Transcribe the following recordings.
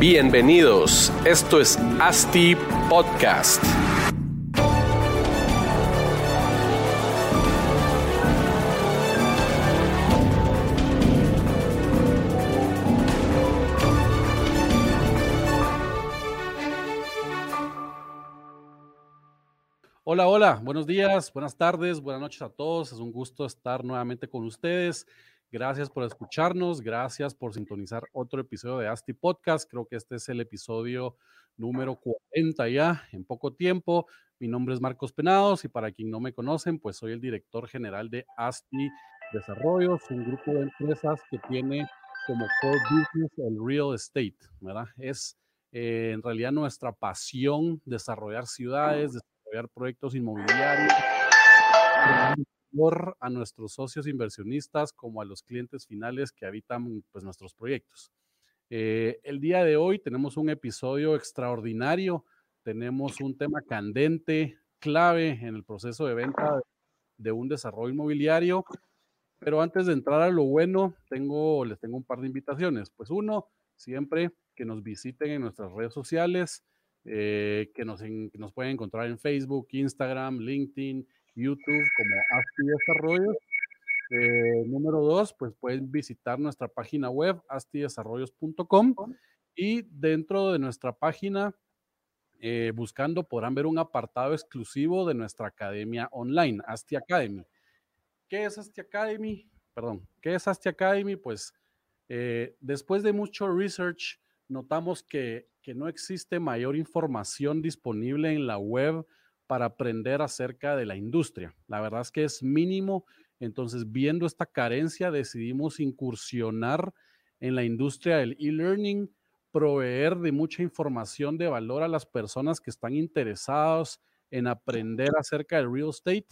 Bienvenidos, esto es Asti Podcast. Hola, hola, buenos días, buenas tardes, buenas noches a todos. Es un gusto estar nuevamente con ustedes. Gracias por escucharnos, gracias por sintonizar otro episodio de Asti Podcast. Creo que este es el episodio número 40 ya, en poco tiempo. Mi nombre es Marcos Penados y para quien no me conocen, pues soy el director general de Asti Desarrollos, un grupo de empresas que tiene como core business el real estate, ¿verdad? Es en realidad nuestra pasión desarrollar ciudades, desarrollar proyectos inmobiliarios, a nuestros socios inversionistas como a los clientes finales que habitan pues, nuestros proyectos. El día de hoy tenemos un episodio extraordinario, tenemos un tema candente, clave en el proceso de venta de un desarrollo inmobiliario, pero antes de entrar a lo bueno, les tengo un par de invitaciones. Pues uno, siempre que nos visiten en nuestras redes sociales, que nos pueden encontrar en Facebook, Instagram, LinkedIn, YouTube como Asti Desarrollos. Número dos, pues pueden visitar nuestra página web astidesarrollos.com y dentro de nuestra página, buscando, podrán ver un apartado exclusivo de nuestra academia online, Asti Academy. ¿Qué es Asti Academy? Pues después de mucho research, notamos que no existe mayor información disponible en la web para aprender acerca de la industria. La verdad es que es mínimo. Entonces, viendo esta carencia, decidimos incursionar en la industria del e-learning, proveer de mucha información de valor a las personas que están interesados en aprender acerca del real estate.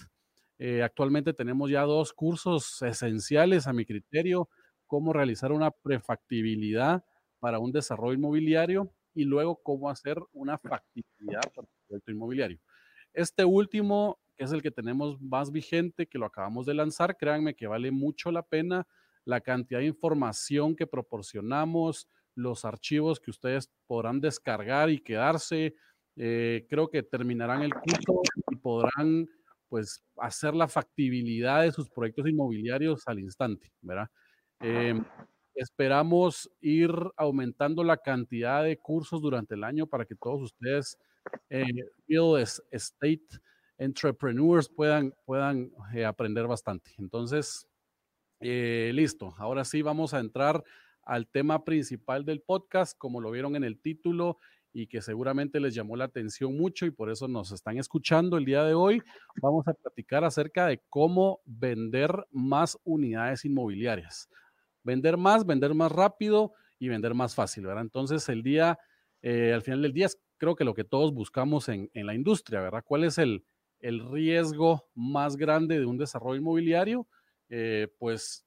Actualmente tenemos ya 2 cursos esenciales a mi criterio, cómo realizar una prefactibilidad para un desarrollo inmobiliario y luego cómo hacer una factibilidad para un proyecto inmobiliario. Este último, que es el que tenemos más vigente, que lo acabamos de lanzar, créanme que vale mucho la pena la cantidad de información que proporcionamos, los archivos que ustedes podrán descargar y quedarse. Creo que terminarán el curso y podrán pues, hacer la factibilidad de sus proyectos inmobiliarios al instante, ¿verdad? Esperamos ir aumentando la cantidad de cursos durante el año para que todos ustedes real estate entrepreneurs puedan aprender bastante. Entonces, listo. Ahora sí vamos a entrar al tema principal del podcast, como lo vieron en el título y que seguramente les llamó la atención mucho y por eso nos están escuchando el día de hoy. Vamos a platicar acerca de cómo vender más unidades inmobiliarias. Vender más rápido y vender más fácil, ¿verdad? Entonces, al final del día es creo que lo que todos buscamos en la industria, ¿verdad? ¿Cuál es el riesgo más grande de un desarrollo inmobiliario? Pues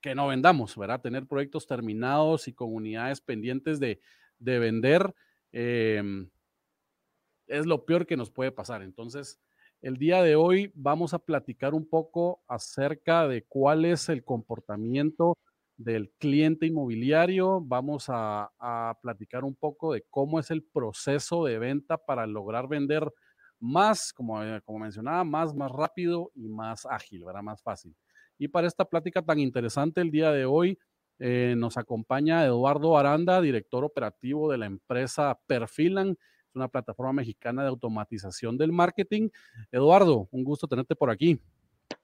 que no vendamos, ¿verdad? Tener proyectos terminados y con unidades pendientes de vender es lo peor que nos puede pasar. Entonces, el día de hoy vamos a platicar un poco acerca de cuál es el comportamiento del cliente inmobiliario, vamos a platicar un poco de cómo es el proceso de venta para lograr vender más, como mencionaba, más rápido y más ágil, ¿verdad? Más fácil. Y para esta plática tan interesante el día de hoy, nos acompaña Eduardo Aranda, director operativo de la empresa Perfilan, es una plataforma mexicana de automatización del marketing. Eduardo, un gusto tenerte por aquí.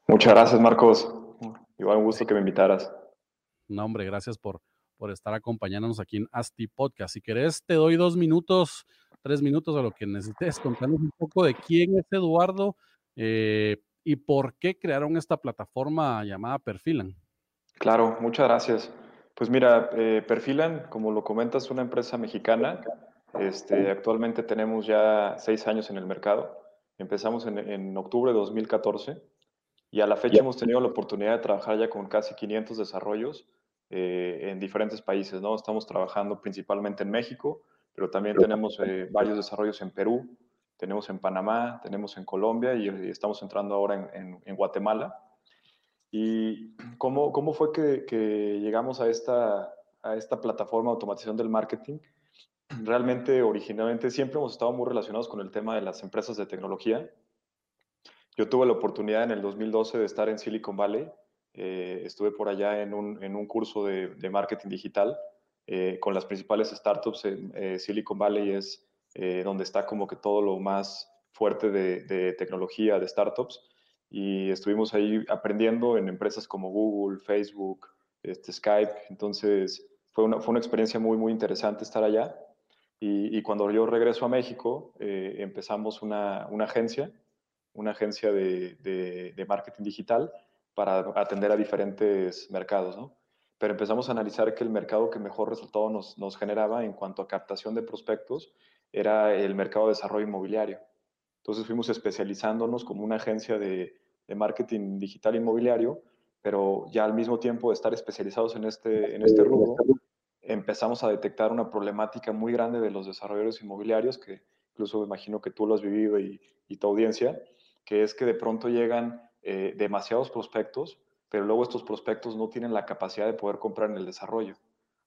Muchas gracias, Marcos. Igual un gusto que me invitaras. No, hombre, gracias por estar acompañándonos aquí en Asti Podcast. Si querés, te doy 2 minutos, 3 minutos a lo que necesites, contarnos un poco de quién es Eduardo y por qué crearon esta plataforma llamada Perfilan. Claro, muchas gracias. Pues mira, Perfilan, como lo comentas, es una empresa mexicana. Actualmente tenemos ya 6 años en el mercado. Empezamos en octubre de 2014 y a la fecha hemos tenido la oportunidad de trabajar ya con casi 500 desarrollos. En diferentes países, ¿no? Estamos trabajando principalmente en México, pero también tenemos varios desarrollos en Perú, tenemos en Panamá, tenemos en Colombia y estamos entrando ahora en Guatemala. ¿Y cómo fue que llegamos a esta plataforma de automatización del marketing? realmente originalmente siempre hemos estado muy relacionados con el tema de las empresas de tecnología. Yo tuve la oportunidad en el 2012 de estar en Silicon Valley. Estuve por allá en un curso de marketing digital con las principales startups. Silicon Valley es donde está como que todo lo más fuerte de tecnología, de startups. Y estuvimos ahí aprendiendo en empresas como Google, Facebook, Skype. Entonces fue una experiencia muy, muy interesante estar allá. Y cuando yo regreso a México, empezamos una agencia de marketing digital para atender a diferentes mercados, ¿no? Pero empezamos a analizar que el mercado que mejor resultado nos generaba en cuanto a captación de prospectos era el mercado de desarrollo inmobiliario. Entonces fuimos especializándonos como una agencia de marketing digital inmobiliario, pero ya al mismo tiempo de estar especializados en este rubro, empezamos a detectar una problemática muy grande de los desarrolladores inmobiliarios, que incluso me imagino que tú lo has vivido y tu audiencia, que es que de pronto llegan demasiados prospectos, pero luego estos prospectos no tienen la capacidad de poder comprar en el desarrollo.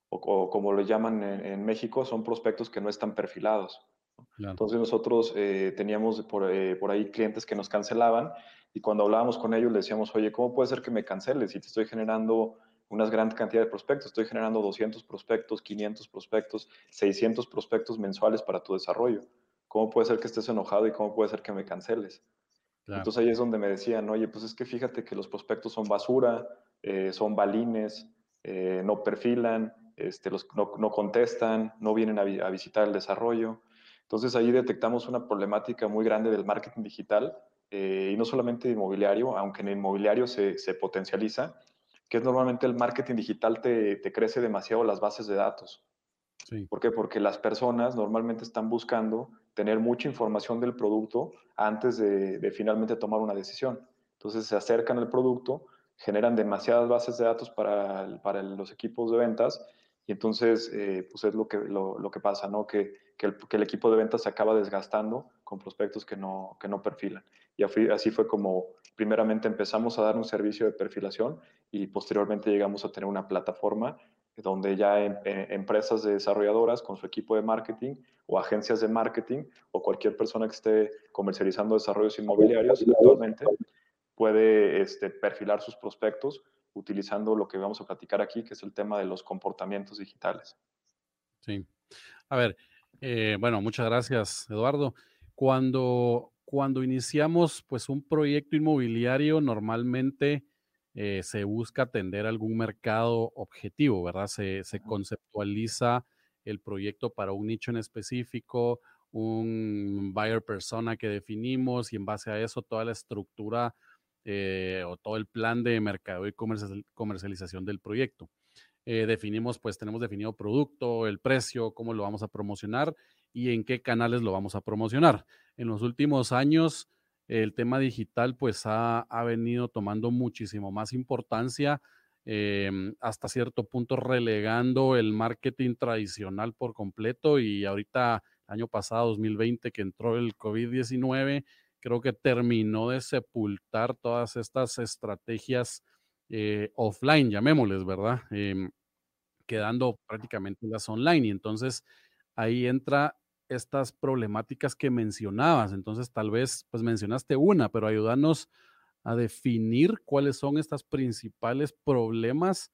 O como lo llaman en México, son prospectos que no están perfilados, ¿no? Claro. Entonces nosotros teníamos por ahí clientes que nos cancelaban y cuando hablábamos con ellos les decíamos, oye, ¿cómo puede ser que me canceles si te estoy generando una gran cantidad de prospectos? Estoy generando 200 prospectos, 500 prospectos, 600 prospectos mensuales para tu desarrollo. ¿Cómo puede ser que estés enojado y cómo puede ser que me canceles? Claro. Entonces ahí es donde me decían, oye, pues es que fíjate que los prospectos son basura, son balines, no perfilan, no contestan, no vienen a visitar el desarrollo. Entonces ahí detectamos una problemática muy grande del marketing digital y no solamente de inmobiliario, aunque en el inmobiliario se potencializa, que es normalmente el marketing digital te crece demasiado las bases de datos. Sí. ¿Por qué? Porque las personas normalmente están buscando tener mucha información del producto antes de finalmente tomar una decisión. Entonces se acercan al producto, generan demasiadas bases de datos para los equipos de ventas y entonces pues es lo que pasa, ¿no? Que el equipo de ventas se acaba desgastando con prospectos que no perfilan. Y así fue como primeramente empezamos a dar un servicio de perfilación y posteriormente llegamos a tener una plataforma donde ya empresas desarrolladoras con su equipo de marketing o agencias de marketing o cualquier persona que esté comercializando desarrollos inmobiliarios actualmente puede perfilar sus prospectos utilizando lo que vamos a platicar aquí, que es el tema de los comportamientos digitales. Sí. A ver, bueno, muchas gracias, Eduardo. Cuando iniciamos pues un proyecto inmobiliario, normalmente se busca atender a algún mercado objetivo, ¿verdad? Se conceptualiza el proyecto para un nicho en específico, un buyer persona que definimos y en base a eso toda la estructura o todo el plan de mercado y comercialización del proyecto. Definimos, pues tenemos definido producto, el precio, cómo lo vamos a promocionar y en qué canales lo vamos a promocionar. En los últimos años, el tema digital pues ha venido tomando muchísimo más importancia, hasta cierto punto relegando el marketing tradicional por completo y ahorita, año pasado, 2020, que entró el COVID-19, creo que terminó de sepultar todas estas estrategias offline, llamémosles, ¿verdad? Quedando prácticamente las online y entonces ahí entra estas problemáticas que mencionabas. Entonces tal vez pues mencionaste una, pero ayúdanos a definir cuáles son estas principales problemas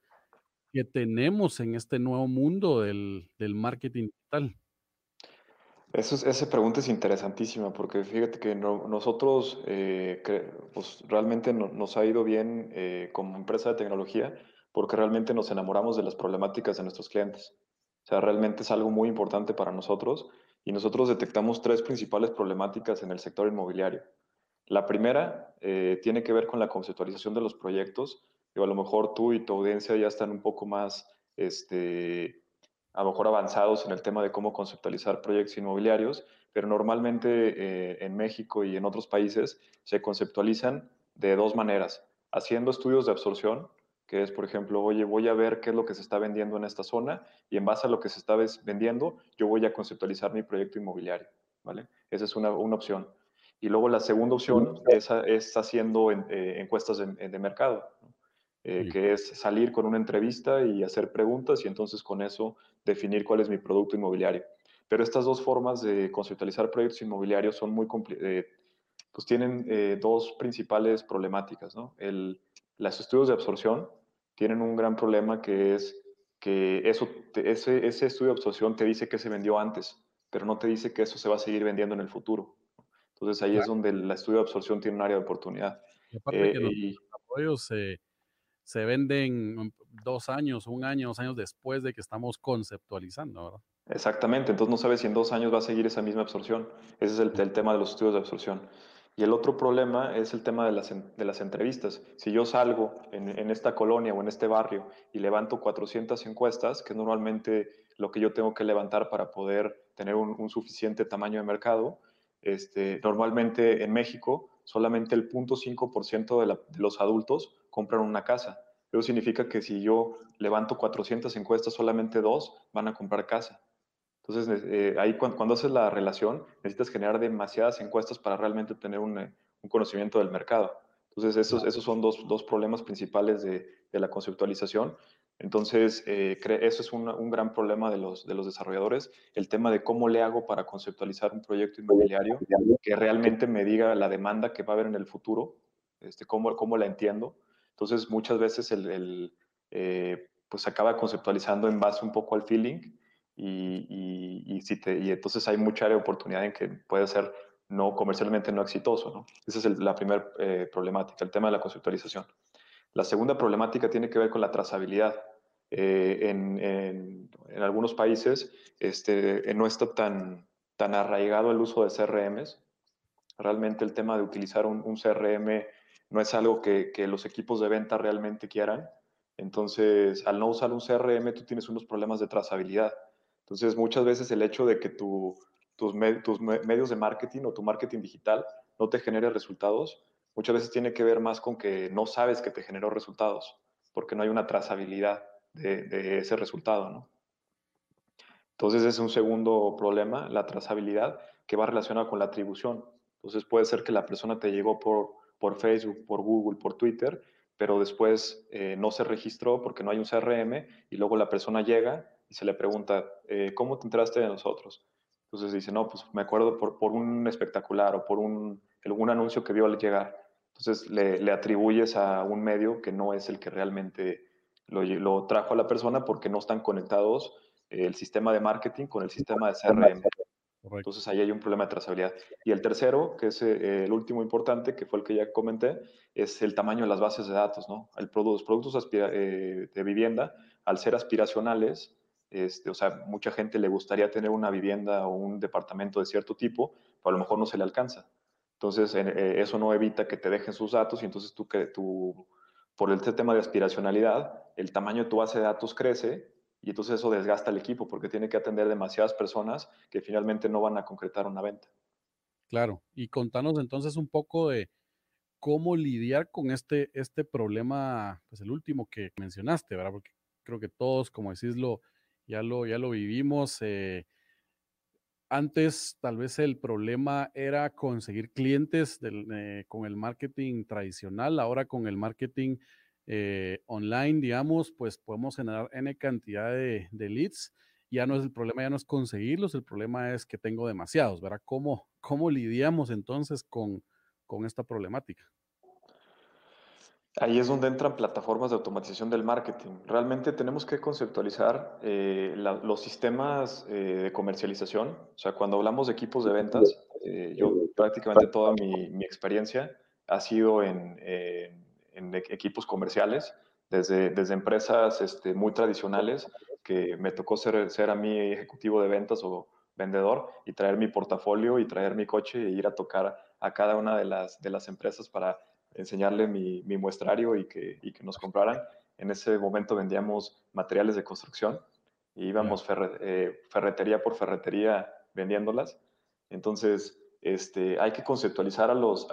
que tenemos en este nuevo mundo del marketing digital. Esa pregunta es interesantísima porque fíjate que nosotros pues realmente nos ha ido bien como empresa de tecnología porque realmente nos enamoramos de las problemáticas de nuestros clientes. O sea, realmente es algo muy importante para nosotros. Y nosotros detectamos tres principales problemáticas en el sector inmobiliario. La primera tiene que ver con la conceptualización de los proyectos. Digo, a lo mejor tú y tu audiencia ya están un poco más, a lo mejor avanzados en el tema de cómo conceptualizar proyectos inmobiliarios, pero normalmente en México y en otros países se conceptualizan de dos maneras. Haciendo estudios de absorción, que es, por ejemplo, oye, voy a ver qué es lo que se está vendiendo en esta zona y en base a lo que se está vendiendo, yo voy a conceptualizar mi proyecto inmobiliario, ¿vale? Esa es una opción. Y luego la segunda opción es haciendo encuestas de mercado, ¿no? Sí. Que es salir con una entrevista y hacer preguntas y entonces con eso definir cuál es mi producto inmobiliario. Pero estas dos formas de conceptualizar proyectos inmobiliarios son muy pues tienen dos principales problemáticas, ¿no? Los estudios de absorción tienen un gran problema, que es que ese estudio de absorción te dice que se vendió antes, pero no te dice que eso se va a seguir vendiendo en el futuro. Entonces ahí, claro, es donde el estudio de absorción tiene un área de oportunidad. Y aparte que los apoyos se venden 2 años, 1 año, 2 años después de que estamos conceptualizando, ¿verdad? Exactamente, entonces no sabes si en 2 años va a seguir esa misma absorción. Ese es el tema de los estudios de absorción. Y el otro problema es el tema de las entrevistas. Si yo salgo en esta colonia o en este barrio y levanto 400 encuestas, que es normalmente lo que yo tengo que levantar para poder tener un suficiente tamaño de mercado, normalmente en México solamente el 0.5% de los adultos compran una casa. Eso significa que si yo levanto 400 encuestas, solamente 2 van a comprar casa. Entonces, ahí cuando haces la relación, necesitas generar demasiadas encuestas para realmente tener un conocimiento del mercado. Entonces, esos son dos problemas principales de la conceptualización. Entonces, eso es un gran problema de los desarrolladores, el tema de cómo le hago para conceptualizar un proyecto inmobiliario que realmente me diga la demanda que va a haber en el futuro, cómo la entiendo. Entonces, muchas veces pues acaba conceptualizando en base un poco al feeling, y entonces hay mucha área de oportunidad en que puede ser comercialmente no exitoso, ¿no? Esa es la primera problemática, el tema de la conceptualización. La segunda problemática tiene que ver con la trazabilidad. En algunos países no está tan arraigado el uso de CRMs. Realmente el tema de utilizar un CRM no es algo que los equipos de venta realmente quieran. Entonces, al no usar un CRM, tú tienes unos problemas de trazabilidad. Entonces, muchas veces el hecho de que tus medios de marketing o tu marketing digital no te genere resultados, muchas veces tiene que ver más con que no sabes que te generó resultados, porque no hay una trazabilidad de ese resultado, ¿no? Entonces, es un segundo problema, la trazabilidad, que va relacionada con la atribución. Entonces, puede ser que la persona te llegó por Facebook, por Google, por Twitter, pero después no se registró porque no hay un CRM, y luego la persona llega y se le pregunta, ¿cómo te enteraste de nosotros? Entonces dice, no, pues me acuerdo por un espectacular o por algún anuncio que vio al llegar. Entonces le atribuyes a un medio que no es el que realmente lo trajo a la persona, porque no están conectados el sistema de marketing con el sistema de CRM. Correcto. Entonces ahí hay un problema de trazabilidad. Y el tercero, que es el último importante, que fue el que ya comenté, es el tamaño de las bases de datos, ¿no? Los productos de vivienda, al ser aspiracionales, o sea, mucha gente le gustaría tener una vivienda o un departamento de cierto tipo, pero a lo mejor no se le alcanza. Entonces eso no evita que te dejen sus datos, y entonces por este tema de aspiracionalidad, el tamaño de tu base de datos crece, y entonces eso desgasta al equipo, porque tiene que atender demasiadas personas que finalmente no van a concretar una venta. Claro, y contanos entonces un poco de cómo lidiar con este problema, pues el último que mencionaste, ¿verdad? Porque creo que todos, como decís, ya lo vivimos. Antes tal vez el problema era conseguir clientes con el marketing tradicional. Ahora con el marketing online, digamos, pues podemos generar N cantidad de leads. Ya no es el problema, ya no es conseguirlos, el problema es que tengo demasiados, ¿verdad? ¿Cómo lidiamos entonces con esta problemática? Ahí es donde entran plataformas de automatización del marketing. Realmente tenemos que conceptualizar los sistemas de comercialización. O sea, cuando hablamos de equipos de ventas, yo prácticamente toda mi experiencia ha sido en equipos comerciales, desde empresas muy tradicionales, que me tocó ser a mí ejecutivo de ventas o vendedor, y traer mi portafolio y traer mi coche e ir a tocar a cada una de las empresas para enseñarle mi muestrario y que nos compraran. En ese momento vendíamos materiales de construcción y íbamos ferretería por ferretería vendiéndolas. Entonces, hay que conceptualizar a los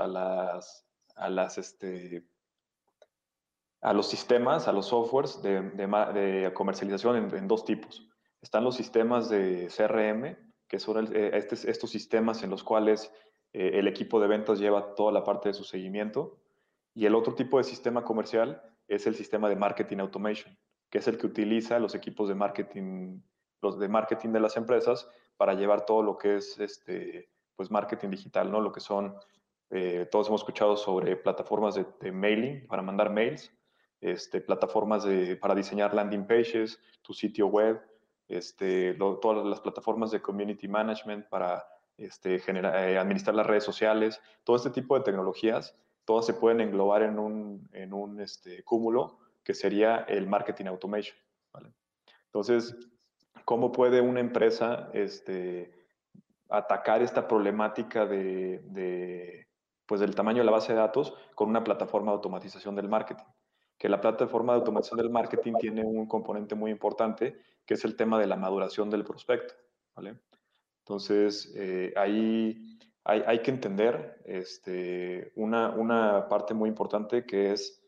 sistemas, a los softwares de comercialización en dos tipos. Están los sistemas de CRM, que son estos sistemas en los cuales el equipo de ventas lleva toda la parte de su seguimiento. Y el otro tipo de sistema comercial es el sistema de marketing automation, que es el que utiliza los equipos de marketing de las empresas para llevar todo lo que es pues marketing digital, ¿no? Lo que son, todos hemos escuchado sobre plataformas de mailing, para mandar mails, plataformas para diseñar landing pages, tu sitio web, todas las plataformas de community management para administrar las redes sociales. Todo este tipo de tecnologías, todas se pueden englobar en un cúmulo que sería el marketing automation, ¿vale? Entonces, ¿cómo puede una empresa atacar esta problemática pues del tamaño de la base de datos con una plataforma de automatización del marketing? Que la plataforma de automatización del marketing tiene un componente muy importante, que es el tema de la maduración del prospecto, ¿vale? Entonces, ahí hay que entender una parte muy importante, que es,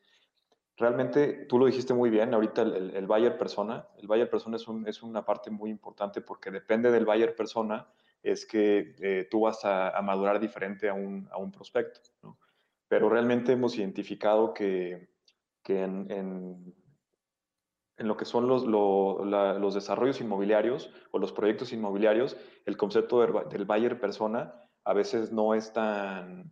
realmente, tú lo dijiste muy bien, ahorita el buyer persona. El buyer persona es una parte muy importante, porque depende del buyer persona es que tú vas a madurar diferente a un prospecto, ¿no? Pero realmente hemos identificado que en lo que son los desarrollos inmobiliarios o los proyectos inmobiliarios, el concepto del buyer persona a veces no es tan...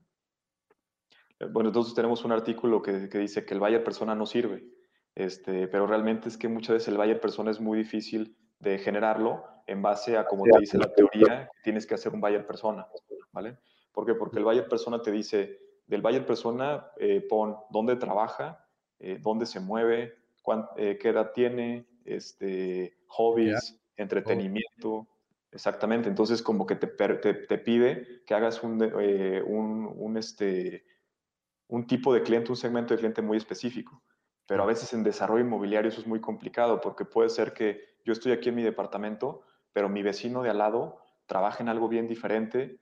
Bueno, entonces tenemos un artículo que dice que el buyer persona no sirve, pero realmente es que muchas veces el buyer persona es muy difícil de generarlo en base a, como te dice la teoría, que tienes que hacer un buyer persona, ¿vale? ¿Por qué? Porque el buyer persona te dice, del buyer persona pon dónde trabaja, dónde se mueve, qué edad tiene, hobbies, entretenimiento, exactamente. Entonces, como que te pide que hagas un tipo de cliente, un segmento de cliente muy específico. Pero a veces en desarrollo inmobiliario eso es muy complicado, porque puede ser que yo estoy aquí en mi departamento, pero mi vecino de al lado trabaja en algo bien diferente,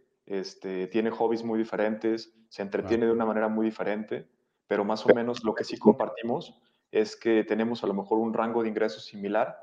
tiene hobbies muy diferentes, se entretiene de una manera muy diferente, pero más o menos lo que sí compartimos es que tenemos a lo mejor un rango de ingresos similar,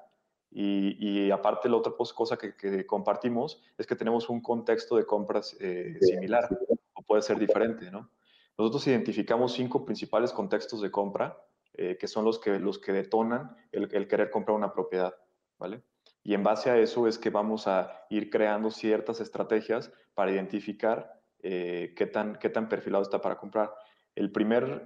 y aparte la otra cosa que compartimos es que tenemos un contexto de compras similar, o puede ser diferente, ¿no? Nosotros identificamos 5 principales contextos de compra, que son los que detonan el querer comprar una propiedad, ¿vale? Y en base a eso es que vamos a ir creando ciertas estrategias para identificar qué tan perfilado está para comprar. El primer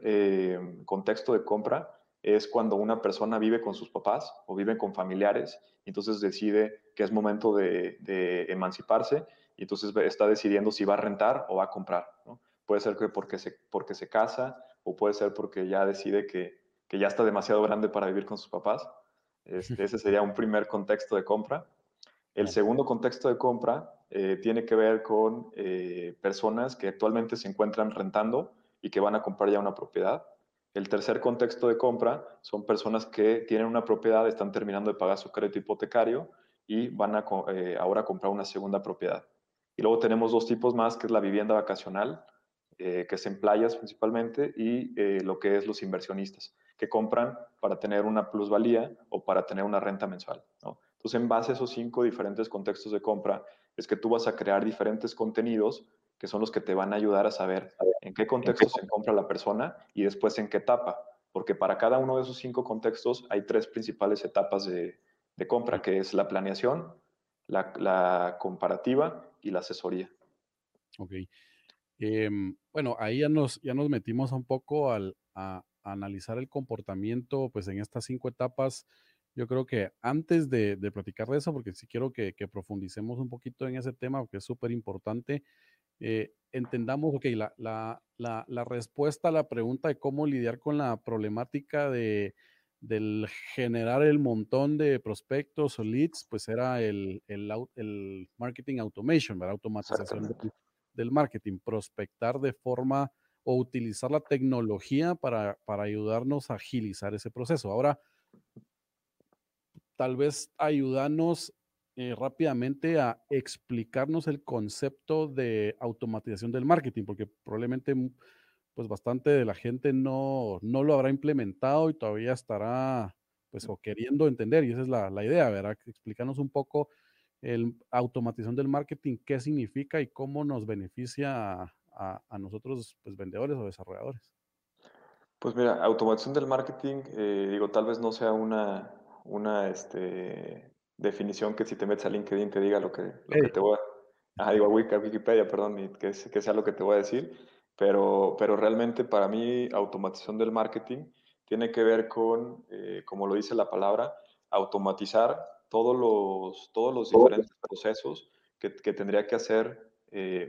contexto de compra es cuando una persona vive con sus papás o vive con familiares, y entonces decide que es momento de emanciparse, y entonces está decidiendo si va a rentar o va a comprar, ¿no? Puede ser que porque se casa, o puede ser porque ya decide que ya está demasiado grande para vivir con sus papás. Ese sería un primer contexto de compra. El segundo contexto de compra tiene que ver con personas que actualmente se encuentran rentando y que van a comprar ya una propiedad. El tercer contexto de compra son personas que tienen una propiedad, están terminando de pagar su crédito hipotecario y van a ahora comprar una segunda propiedad. Y luego tenemos 2 tipos más, que es la vivienda vacacional, que es en playas principalmente, y lo que es los inversionistas, que compran para tener una plusvalía o para tener una renta mensual, ¿no? Entonces, en base a esos 5 diferentes contextos de compra, es que tú vas a crear diferentes contenidos que son los que te van a ayudar a saber en qué contexto se compra la persona y después en qué etapa, porque para cada uno de esos 5 contextos hay 3 principales etapas de compra, que es la planeación, la comparativa y la asesoría. Ok. Bueno, ahí ya nos metimos un poco a analizar el comportamiento, pues en estas 5 etapas. Yo creo que antes de platicar de eso, porque sí quiero que profundicemos un poquito en ese tema, porque es súper importante, entendamos, ok, la respuesta a la pregunta de cómo lidiar con la problemática del generar el montón de prospectos o leads, pues era el marketing automation, ¿verdad? Automatización del marketing, prospectar de forma o utilizar la tecnología para ayudarnos a agilizar ese proceso. Ahora, tal vez ayudarnos rápidamente a explicarnos el concepto de automatización del marketing, porque probablemente pues bastante de la gente no lo habrá implementado y todavía estará pues o queriendo entender, y esa es la idea, ¿verdad? Explícanos un poco automatización del marketing, qué significa y cómo nos beneficia a nosotros, pues, vendedores o desarrolladores. Pues mira, automatización del marketing, digo, tal vez no sea una definición que si te metes a LinkedIn te diga lo que te voy a... Ajá, digo, Wikipedia, perdón, y que sea lo que te voy a decir. Pero realmente para mí automatización del marketing tiene que ver con, como lo dice la palabra, automatizar todos los diferentes procesos que tendría que hacer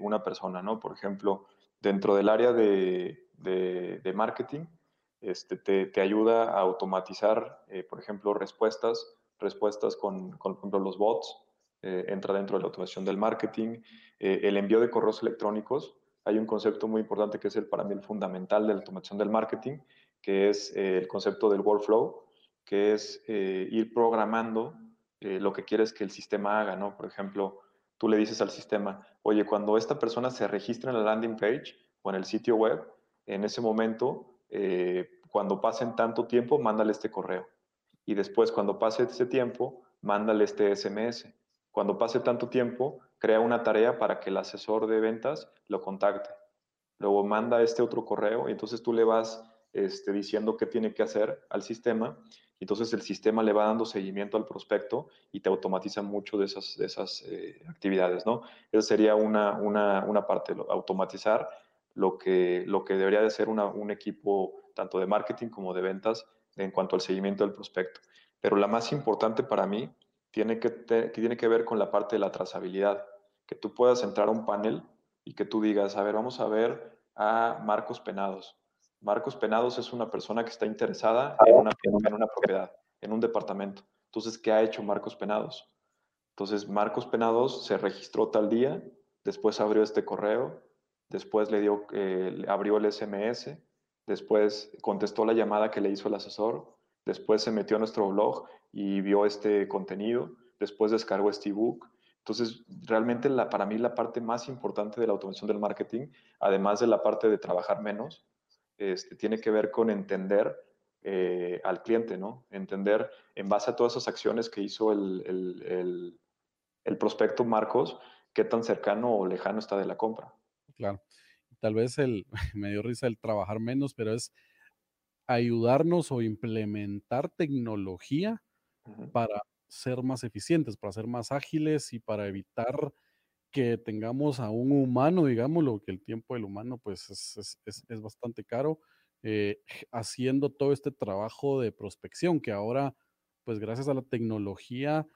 una persona, ¿no? Por ejemplo, dentro del área de marketing, te ayuda a automatizar, por ejemplo, respuestas con por ejemplo, los bots, entra dentro de la automación del marketing, el envío de correos electrónicos. Hay un concepto muy importante que es para mí el fundamental de la automación del marketing, que es el concepto del workflow, que es ir programando lo que quieres que el sistema haga, ¿no? Por ejemplo, tú le dices al sistema, oye, cuando esta persona se registra en la landing page o en el sitio web, en ese momento, cuando pasen tanto tiempo, mándale este correo. Y después, cuando pase ese tiempo, mándale este SMS. Cuando pase tanto tiempo, crea una tarea para que el asesor de ventas lo contacte. Luego manda este otro correo y entonces tú le vas diciendo qué tiene que hacer al sistema. Entonces el sistema le va dando seguimiento al prospecto y te automatiza mucho de esas actividades, ¿no? Esa sería una parte, automatizar lo que debería de ser un equipo tanto de marketing como de ventas en cuanto al seguimiento del prospecto. Pero la más importante para mí tiene que ver con la parte de la trazabilidad, que tú puedas entrar a un panel y que tú digas, a ver, vamos a ver a Marcos Penados. Marcos Penados es una persona que está interesada en una propiedad, en un departamento. Entonces, ¿qué ha hecho Marcos Penados? Entonces, Marcos Penados se registró tal día, después abrió este correo, después abrió el SMS, después contestó la llamada que le hizo el asesor, después se metió a nuestro blog y vio este contenido, después descargó este ebook. Entonces, realmente para mí la parte más importante de la automación del marketing, además de la parte de trabajar menos, tiene que ver con entender al cliente, ¿no? Entender en base a todas esas acciones que hizo el prospecto Marcos, qué tan cercano o lejano está de la compra. Claro. Tal vez me dio risa el trabajar menos, pero es ayudarnos o implementar tecnología para ser más eficientes, para ser más ágiles y para evitar que tengamos a un humano, digámoslo, que el tiempo del humano pues es bastante caro, haciendo todo este trabajo de prospección que ahora, pues gracias a la tecnología,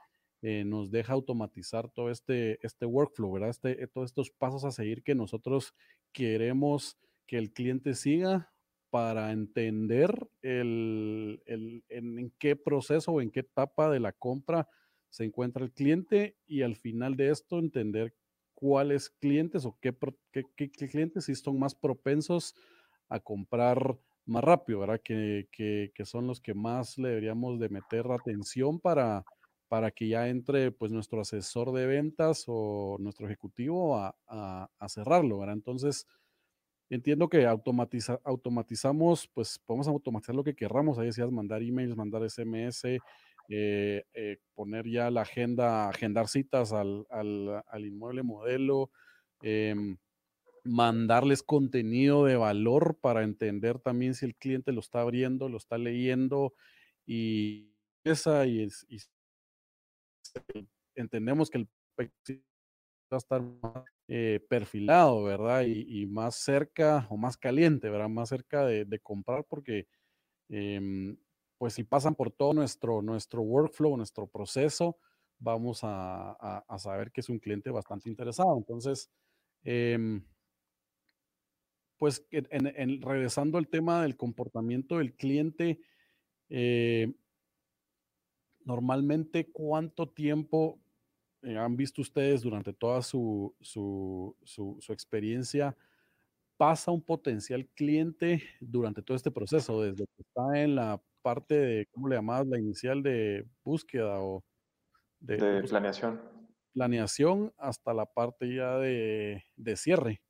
nos deja automatizar todo este workflow, ¿verdad? Todos estos pasos a seguir que nosotros queremos que el cliente siga para entender en qué proceso o en qué etapa de la compra se encuentra el cliente y al final de esto entender cuáles clientes o qué clientes sí son más propensos a comprar más rápido, ¿verdad? Que son los que más le deberíamos de meter atención para que ya entre pues nuestro asesor de ventas o nuestro ejecutivo a cerrarlo, ¿verdad? Entonces, entiendo que automatizamos, pues podemos automatizar lo que querramos. Ahí decías mandar emails, mandar SMS, poner ya la agenda, agendar citas al inmueble modelo, mandarles contenido de valor para entender también si el cliente lo está abriendo, lo está leyendo y entendemos que el va a estar más perfilado, ¿verdad? Y más cerca o más caliente, ¿verdad? Más cerca de comprar porque pues si pasan por todo nuestro workflow, nuestro proceso, vamos a saber que es un cliente bastante interesado. Entonces, pues regresando al tema del comportamiento del cliente, normalmente ¿cuánto tiempo han visto ustedes durante toda su experiencia pasa un potencial cliente durante todo este proceso, desde que está en la parte de, ¿cómo le llamabas? La inicial de búsqueda o de planeación. Planeación hasta la parte ya de cierre.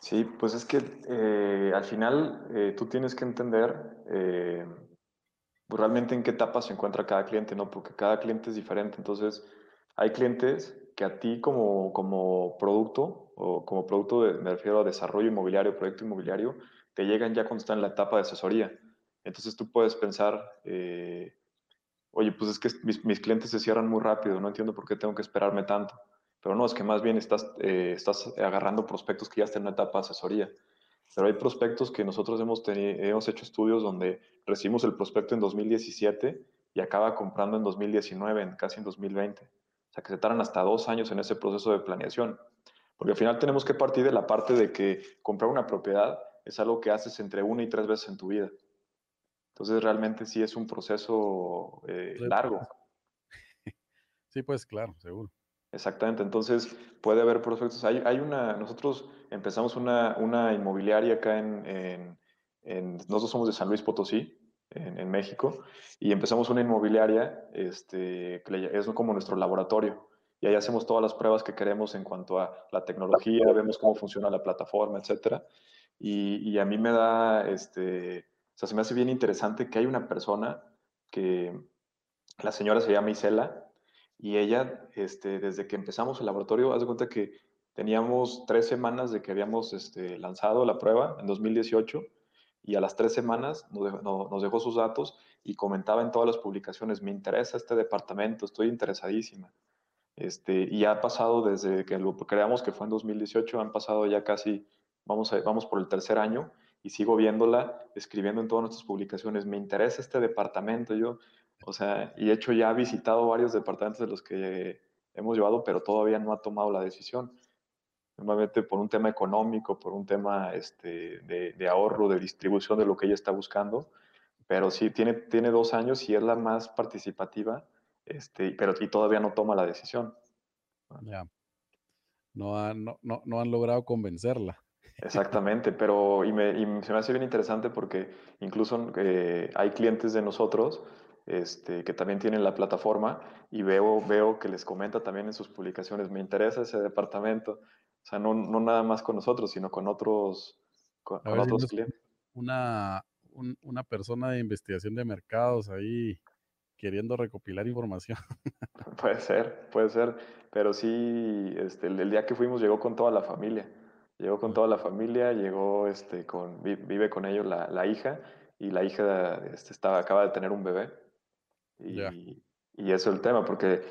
Sí, pues es que al final tú tienes que entender realmente en qué etapa se encuentra cada cliente, ¿no? Porque cada cliente es diferente. Entonces, hay clientes que a ti como producto, o como producto me refiero a desarrollo inmobiliario, proyecto inmobiliario, te llegan ya cuando están en la etapa de asesoría. Entonces tú puedes pensar, oye, pues es que mis clientes se cierran muy rápido, no entiendo por qué tengo que esperarme tanto. Pero no, es que más bien estás agarrando prospectos que ya están en una etapa de asesoría. Pero hay prospectos que nosotros hemos hecho estudios donde recibimos el prospecto en 2017 y acaba comprando en 2019, casi en 2020. O sea, que se tardan hasta 2 años en ese proceso de planeación. Porque al final tenemos que partir de la parte de que comprar una propiedad es algo que haces entre 1 y 3 veces en tu vida. Entonces, realmente sí es un proceso largo. Sí, pues claro, seguro. Exactamente. Entonces, puede haber prospectos. Nosotros empezamos una inmobiliaria acá nosotros somos de San Luis Potosí, en México, y empezamos una inmobiliaria que es como nuestro laboratorio. Y ahí hacemos todas las pruebas que queremos en cuanto a la tecnología, vemos cómo funciona la plataforma, etc. Y a mí me da, o sea, se me hace bien interesante que hay una persona que, la señora se llama Isela, y ella, desde que empezamos el laboratorio, haz de cuenta que teníamos 3 semanas de que habíamos lanzado la prueba en 2018, y a las 3 semanas nos dejó sus datos y comentaba en todas las publicaciones: me interesa este departamento, estoy interesadísima. Y ha pasado desde que lo creamos, que fue en 2018, han pasado ya casi, vamos por el 3er año, y sigo viéndola, escribiendo en todas nuestras publicaciones: me interesa este departamento, yo... O sea, y de hecho ya ha visitado varios departamentos de los que hemos llevado, pero todavía no ha tomado la decisión. Normalmente por un tema económico, por un tema de ahorro, de distribución de lo que ella está buscando. Pero sí, tiene 2 años y es la más participativa, y todavía no toma la decisión. Ya. No han logrado convencerla. Exactamente, pero se me hace bien interesante porque incluso hay clientes de nosotros que también tienen la plataforma y veo que les comenta también en sus publicaciones: me interesa ese departamento. O sea, no nada más con nosotros, sino con otros, con otros clientes. Una persona de investigación de mercados ahí queriendo recopilar información. Puede ser, pero sí, el día que fuimos llegó con toda la familia. Vive con ellos la hija, y la hija acaba de tener un bebé. Y eso es el tema, porque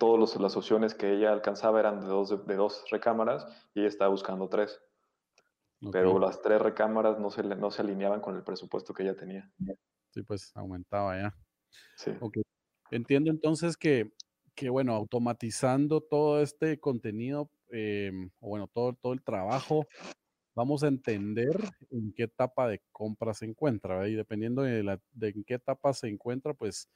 todas las opciones que ella alcanzaba eran de 2 recámaras, y ella estaba buscando 3. Okay. Pero las 3 recámaras no se alineaban con el presupuesto que ella tenía. Sí, pues aumentaba ya. Sí. Okay. Entiendo entonces que bueno, automatizando todo este contenido, todo el trabajo, vamos a entender en qué etapa de compra se encuentra, ¿verdad? Y dependiendo de en qué etapa se encuentra, pues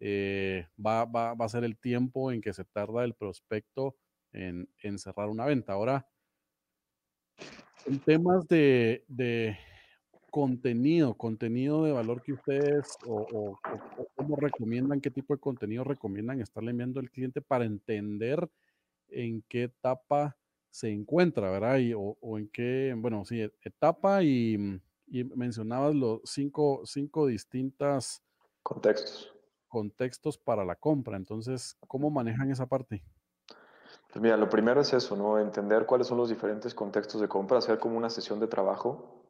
va a ser el tiempo en que se tarda el prospecto en cerrar una venta. Ahora, en temas de contenido de valor que ustedes o cómo recomiendan, qué tipo de contenido recomiendan estarle enviando al cliente para entender en qué etapa se encuentra, ¿verdad? Etapa, y mencionabas los 5 distintas contextos para la compra. Entonces, ¿cómo manejan esa parte? Pues mira, lo primero es eso, ¿no? Entender cuáles son los diferentes contextos de compra, hacer como una sesión de trabajo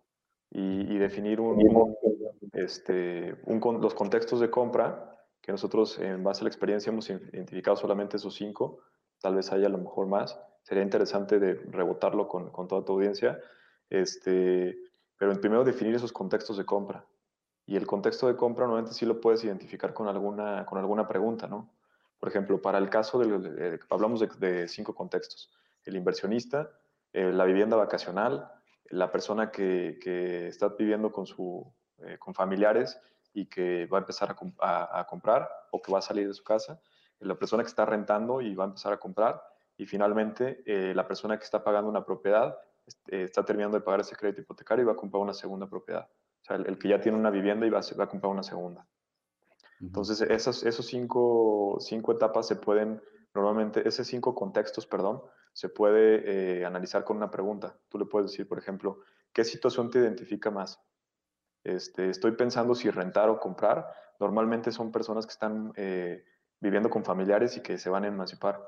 y definir los contextos de compra que nosotros, en base a la experiencia, hemos identificado solamente esos 5. Tal vez haya a lo mejor más. Sería interesante de rebotarlo con toda tu audiencia. Pero primero definir esos contextos de compra. Y el contexto de compra normalmente sí lo puedes identificar con alguna pregunta, ¿no? Por ejemplo, para el caso hablamos de 5 contextos. El inversionista, la vivienda vacacional, la persona que está viviendo con familiares y que va a empezar a comprar, o que va a salir de su casa, la persona que está rentando y va a empezar a comprar, y finalmente la persona que está pagando una propiedad está terminando de pagar ese crédito hipotecario y va a comprar una segunda propiedad. O sea, el que ya tiene una vivienda y va a comprar una segunda. Entonces, esos 5 etapas se pueden, normalmente, esos 5 contextos, perdón, se puede analizar con una pregunta. Tú le puedes decir, por ejemplo: ¿qué situación te identifica más? Estoy pensando si rentar o comprar. Normalmente son personas que están... viviendo con familiares y que se van a emancipar.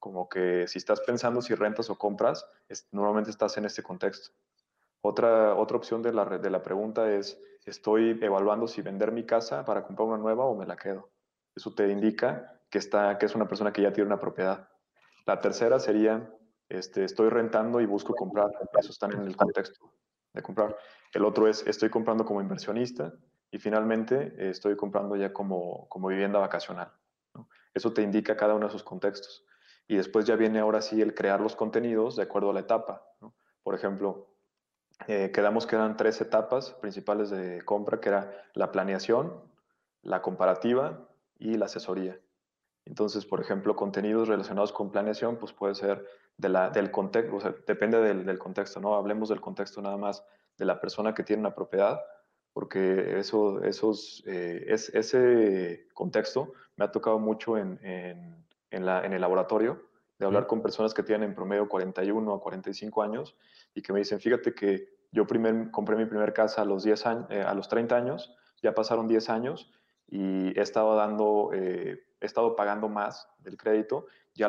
Como que si estás pensando si rentas o compras, normalmente estás en este contexto. Otra opción de la pregunta es: estoy evaluando si vender mi casa para comprar una nueva o me la quedo. Eso te indica que es una persona que ya tiene una propiedad. La tercera sería, estoy rentando y busco comprar. Eso está en el contexto de comprar. El otro es, estoy comprando como inversionista. Y finalmente, estoy comprando ya como vivienda vacacional, ¿no? Eso te indica cada uno de esos contextos. Y después ya viene ahora sí el crear los contenidos de acuerdo a la etapa, ¿no? Por ejemplo, quedamos que eran 3 etapas principales de compra, que era la planeación, la comparativa y la asesoría. Entonces, por ejemplo, contenidos relacionados con planeación, pues puede ser del contexto, o sea, depende del contexto, ¿no? Hablemos del contexto nada más de la persona que tiene una propiedad, porque ese contexto me ha tocado mucho en el laboratorio, de hablar con personas que tienen en promedio 41 a 45 años y que me dicen, fíjate que yo compré mi primer casa a los 30 años, ya pasaron 10 años y he estado pagando más del crédito, ya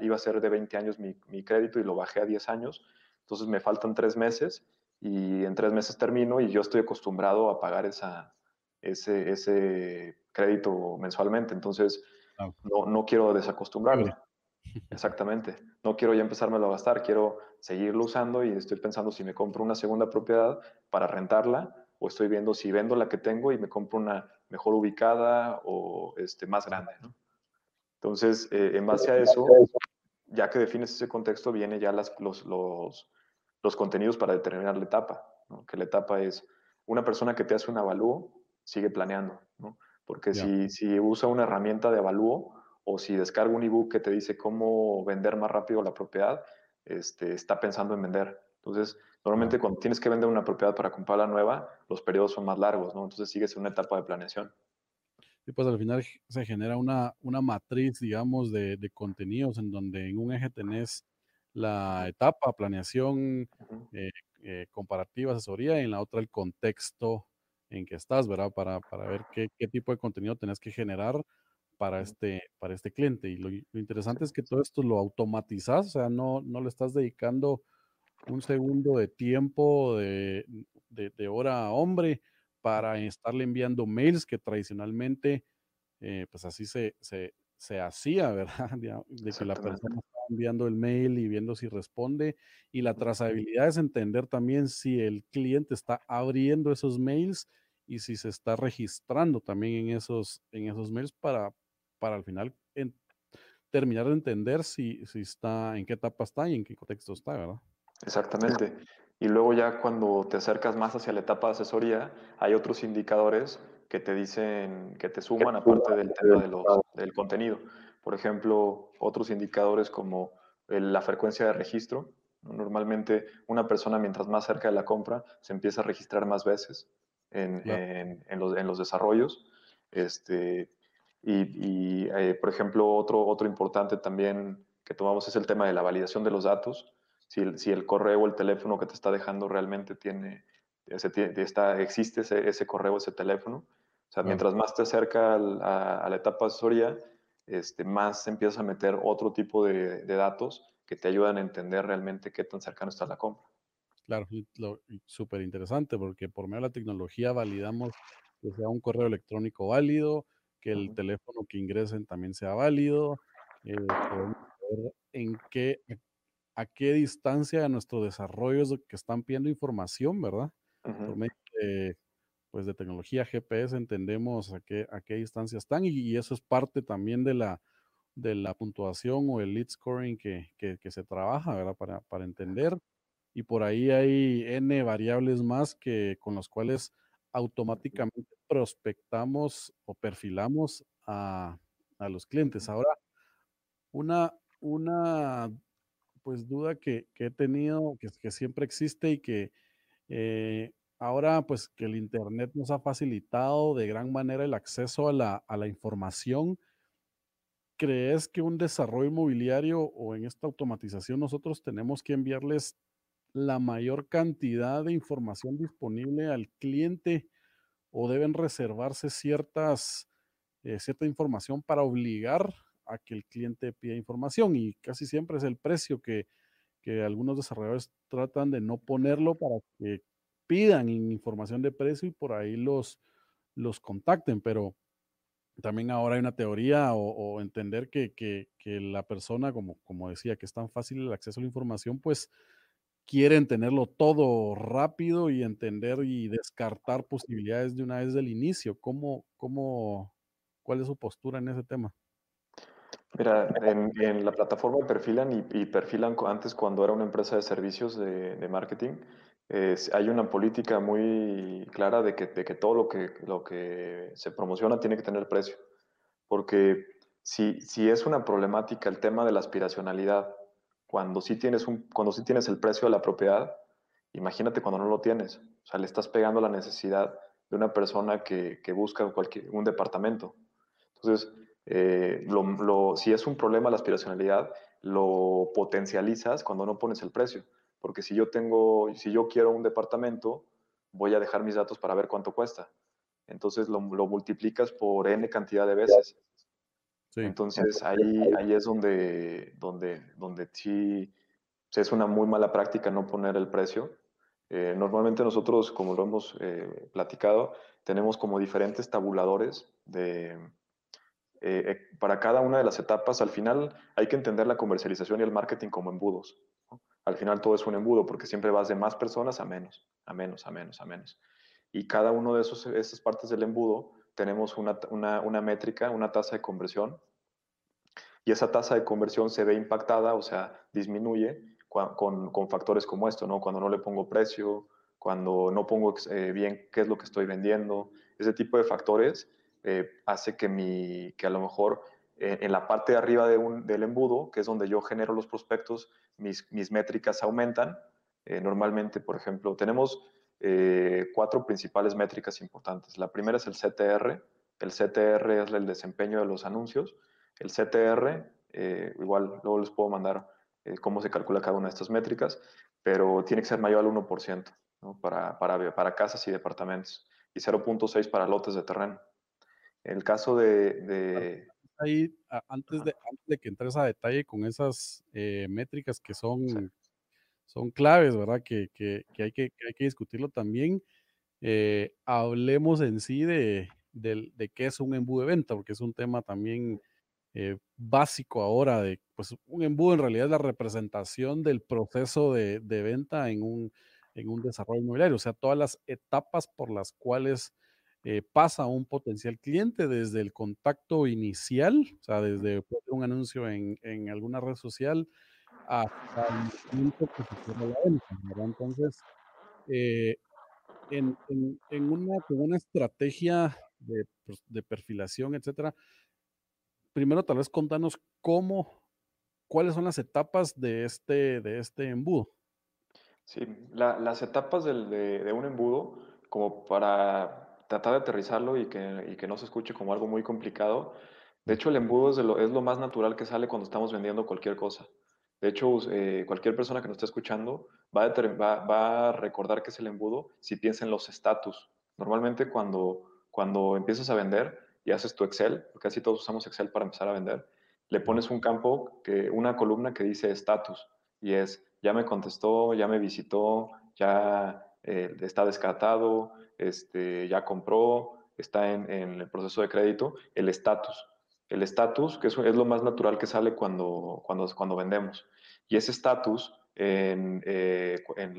iba a ser de 20 años mi crédito y lo bajé a 10 años, entonces me faltan 3 meses y en 3 meses termino y yo estoy acostumbrado a pagar ese crédito mensualmente, entonces no quiero desacostumbrarme. Exactamente, no quiero ya empezármelo a gastar, quiero seguirlo usando y estoy pensando si me compro una segunda propiedad para rentarla o estoy viendo si vendo la que tengo y me compro una mejor ubicada o más grande, ¿no? Entonces, en base a eso, ya que defines ese contexto, vienen ya los contenidos para determinar la etapa, ¿no? Que la etapa es una persona que te hace un avalúo, sigue planeando, ¿no? Porque si usa una herramienta de avalúo o si descarga un ebook que te dice cómo vender más rápido la propiedad, está pensando en vender. Entonces, normalmente cuando tienes que vender una propiedad para comprar la nueva, los periodos son más largos, ¿no? Entonces sigues en una etapa de planeación. Y pues al final se genera una matriz, digamos, de contenidos en donde en un eje tenés la etapa, planeación, comparativa, asesoría, y en la otra el contexto en que estás, ¿verdad? Para ver qué tipo de contenido tenés que generar para este cliente. Y lo interesante es que todo esto lo automatizás, o sea, no le estás dedicando un segundo de tiempo de hora a hombre para estarle enviando mails que tradicionalmente, pues así se hacía, ¿verdad? De que la persona está enviando el mail y viendo si responde. Y la trazabilidad es entender también si el cliente está abriendo esos mails y si se está registrando también en esos mails para al final terminar de entender si está, en qué etapa está y en qué contexto está, ¿verdad? Exactamente. Y luego ya cuando te acercas más hacia la etapa de asesoría, hay otros indicadores que te dicen, que te suman aparte del tema del contenido. Por ejemplo, otros indicadores como la frecuencia de registro. Normalmente una persona mientras más cerca de la compra se empieza a registrar más veces en los desarrollos. Por ejemplo, otro importante también que tomamos es el tema de la validación de los datos. Si el correo o el teléfono que te está dejando realmente existe ese correo, ese teléfono. O sea, mientras más te acerca a la etapa de asesoría, más empiezas a meter otro tipo de datos que te ayudan a entender realmente qué tan cercano está la compra. Claro, súper interesante, porque por medio de la tecnología validamos que sea un correo electrónico válido, que el teléfono que ingresen también sea válido, podemos ver a qué distancia de nuestros desarrollos que están pidiendo información, ¿verdad? Por medio de tecnología GPS entendemos a qué distancia están y eso es parte también de la puntuación o el lead scoring que se trabaja, ¿verdad? Para entender. Y por ahí hay N variables más con los cuales automáticamente prospectamos o perfilamos a los clientes. Ahora, una pues duda que he tenido, que siempre existe y que ahora pues que el internet nos ha facilitado de gran manera el acceso a la información. ¿Crees que un desarrollo inmobiliario o en esta automatización nosotros tenemos que enviarles la mayor cantidad de información disponible al cliente o deben reservarse cierta información para obligar a que el cliente pida información? Y casi siempre es el precio que algunos desarrolladores tratan de no ponerlo para que pidan información de precio y por ahí los contacten, pero también ahora hay una teoría o entender que la persona, como decía, que es tan fácil el acceso a la información, pues quieren tenerlo todo rápido y entender y descartar posibilidades de una vez del inicio. ¿Cuál es su postura en ese tema? Mira, en la plataforma Perfilan y Perfilan antes cuando era una empresa de servicios de marketing, hay una política muy clara de que todo lo que se promociona tiene que tener precio. Porque si es una problemática el tema de la aspiracionalidad, cuando sí tienes el precio de la propiedad, imagínate cuando no lo tienes. O sea, le estás pegando la necesidad de una persona que busca un departamento. Entonces, si es un problema la aspiracionalidad, lo potencializas cuando no pones el precio. Porque si yo quiero un departamento, voy a dejar mis datos para ver cuánto cuesta. Entonces lo multiplicas por N cantidad de veces. Sí. Entonces ahí es donde sí es una muy mala práctica no poner el precio. Normalmente nosotros, como lo hemos platicado, tenemos como diferentes tabuladores para cada una de las etapas. Al final hay que entender la comercialización y el marketing como embudos, ¿no? Al final todo es un embudo porque siempre vas de más personas a menos. Y cada uno de esas partes del embudo tenemos una métrica, una tasa de conversión. Y esa tasa de conversión se ve impactada, o sea, disminuye con factores como esto, ¿no? Cuando no le pongo precio, cuando no pongo bien qué es lo que estoy vendiendo. Ese tipo de factores hace que a lo mejor en la parte de arriba del embudo, que es donde yo genero los prospectos, mis métricas aumentan. Normalmente, por ejemplo, tenemos 4 principales métricas importantes. La primera es el CTR. El CTR es el desempeño de los anuncios. El CTR, igual luego les puedo mandar cómo se calcula cada una de estas métricas, pero tiene que ser mayor al 1%, ¿no? para casas y departamentos, y 0.6 para lotes de terreno. En el caso de ahí, antes de que entres a detalle con esas métricas que son claves, ¿verdad? Que hay que discutirlo también. Hablemos en sí de qué es un embudo de venta, porque es un tema también básico ahora. Pues un embudo en realidad es la representación del proceso de venta en un desarrollo inmobiliario, o sea, todas las etapas por las cuales pasa un potencial cliente desde el contacto inicial, o sea, desde un anuncio en alguna red social hasta el momento que se cierra la venta, ¿verdad? Entonces, en una estrategia de perfilación, etcétera, primero tal vez contanos cuáles son las etapas de este embudo. Sí, las etapas de un embudo, como para tratar de aterrizarlo y que no se escuche como algo muy complicado. De hecho, el embudo es lo más natural que sale cuando estamos vendiendo cualquier cosa. De hecho, cualquier persona que nos esté escuchando va a recordar que es el embudo si piensa en los estatus. Normalmente cuando empiezas a vender y haces tu Excel, porque casi todos usamos Excel para empezar a vender, le pones un campo, una columna que dice estatus, y es ya me contestó, ya me visitó, ya está descartado, ya compró, está en el proceso de crédito, el estatus. El estatus, que es lo más natural que sale cuando vendemos. Y ese estatus, en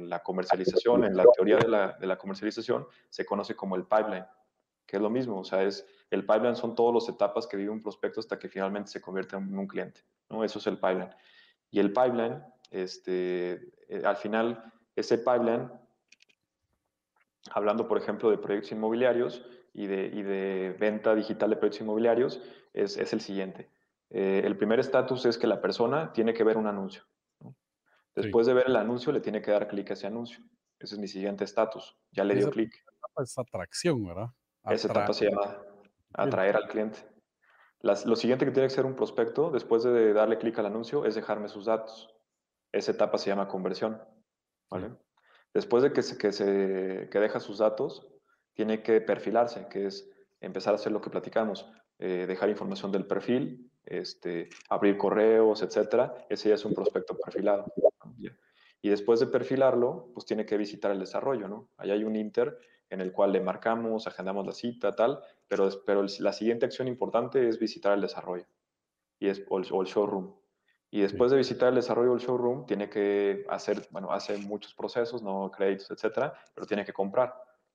la comercialización, en la teoría de la comercialización, se conoce como el pipeline, que es lo mismo. O sea, el pipeline son todas las etapas que vive un prospecto hasta que finalmente se convierte en un cliente, ¿no? Eso es el pipeline. Y el pipeline, al final, ese pipeline, hablando, por ejemplo, de proyectos inmobiliarios y de venta digital de proyectos inmobiliarios, es el siguiente. El primer estatus es que la persona tiene que ver un anuncio, ¿no? Después de ver el anuncio, le tiene que dar clic a ese anuncio. Ese es mi siguiente estatus. Ya le dio clic. Es atracción, ¿verdad? Esa etapa se llama atraer al cliente. Lo siguiente que tiene que ser un prospecto, después de darle clic al anuncio, es dejarme sus datos. Esa etapa se llama conversión, ¿vale? Sí. Después de que deja sus datos, tiene que perfilarse, que es empezar a hacer lo que platicamos, dejar información del perfil, abrir correos, etcétera. Ese ya es un prospecto perfilado. Y después de perfilarlo, pues tiene que visitar el desarrollo, ¿no? Ahí hay un inter en el cual le marcamos, agendamos la cita, tal, pero la siguiente acción importante es visitar el desarrollo o el showroom. Y después de visitar el desarrollo o el showroom, tiene que hacer, bueno, hace muchos procesos, no créditos, etcétera, pero tiene que comprar.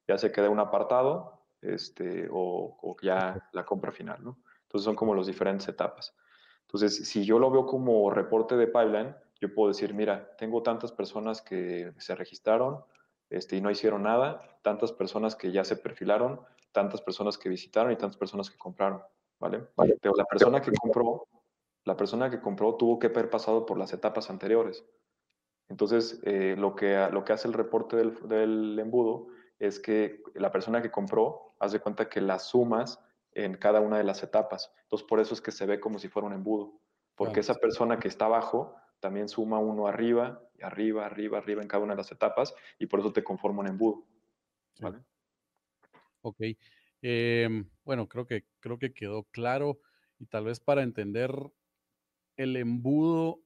Ya se queda un apartado o ya la compra final, ¿no? Entonces, son como las diferentes etapas. Entonces, si yo lo veo como reporte de pipeline, yo puedo decir, mira, tengo tantas personas que se registraron y no hicieron nada, tantas personas que ya se perfilaron, tantas personas que visitaron y tantas personas que compraron, ¿vale? Pero la persona que compró tuvo que haber pasado por las etapas anteriores. Entonces, lo que hace el reporte del embudo es que la persona que compró, haz de cuenta que las sumas en cada una de las etapas. Entonces, por eso es que se ve como si fuera un embudo. Porque esa persona que está abajo también suma uno arriba, arriba, arriba, arriba en cada una de las etapas, y por eso te conforma un embudo. ¿Vale? Ok. Bueno, creo que quedó claro. Y tal vez para entender el embudo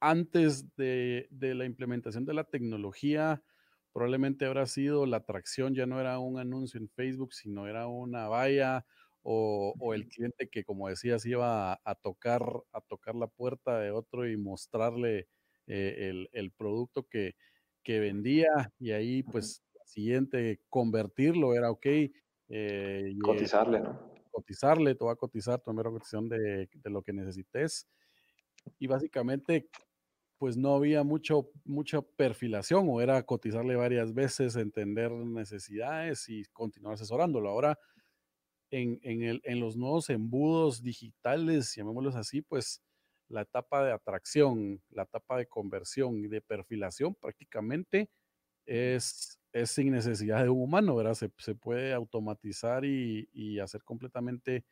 antes de la implementación de la tecnología, probablemente habrá sido la atracción, ya no era un anuncio en Facebook, sino era una valla o el cliente que, como decías, iba a tocar la puerta de otro y mostrarle el producto que vendía, y ahí pues siguiente convertirlo era ok. Cotizarle, ¿no? Cotizarle, te va a cotizar tu mera cotización de lo que necesites, y básicamente pues no había mucha perfilación, o era cotizarle varias veces, entender necesidades y continuar asesorándolo. Ahora, en los nuevos embudos digitales, llamémoslos así, pues la etapa de atracción, la etapa de conversión y de perfilación prácticamente es sin necesidad de un humano, ¿verdad? Se puede automatizar y hacer completamente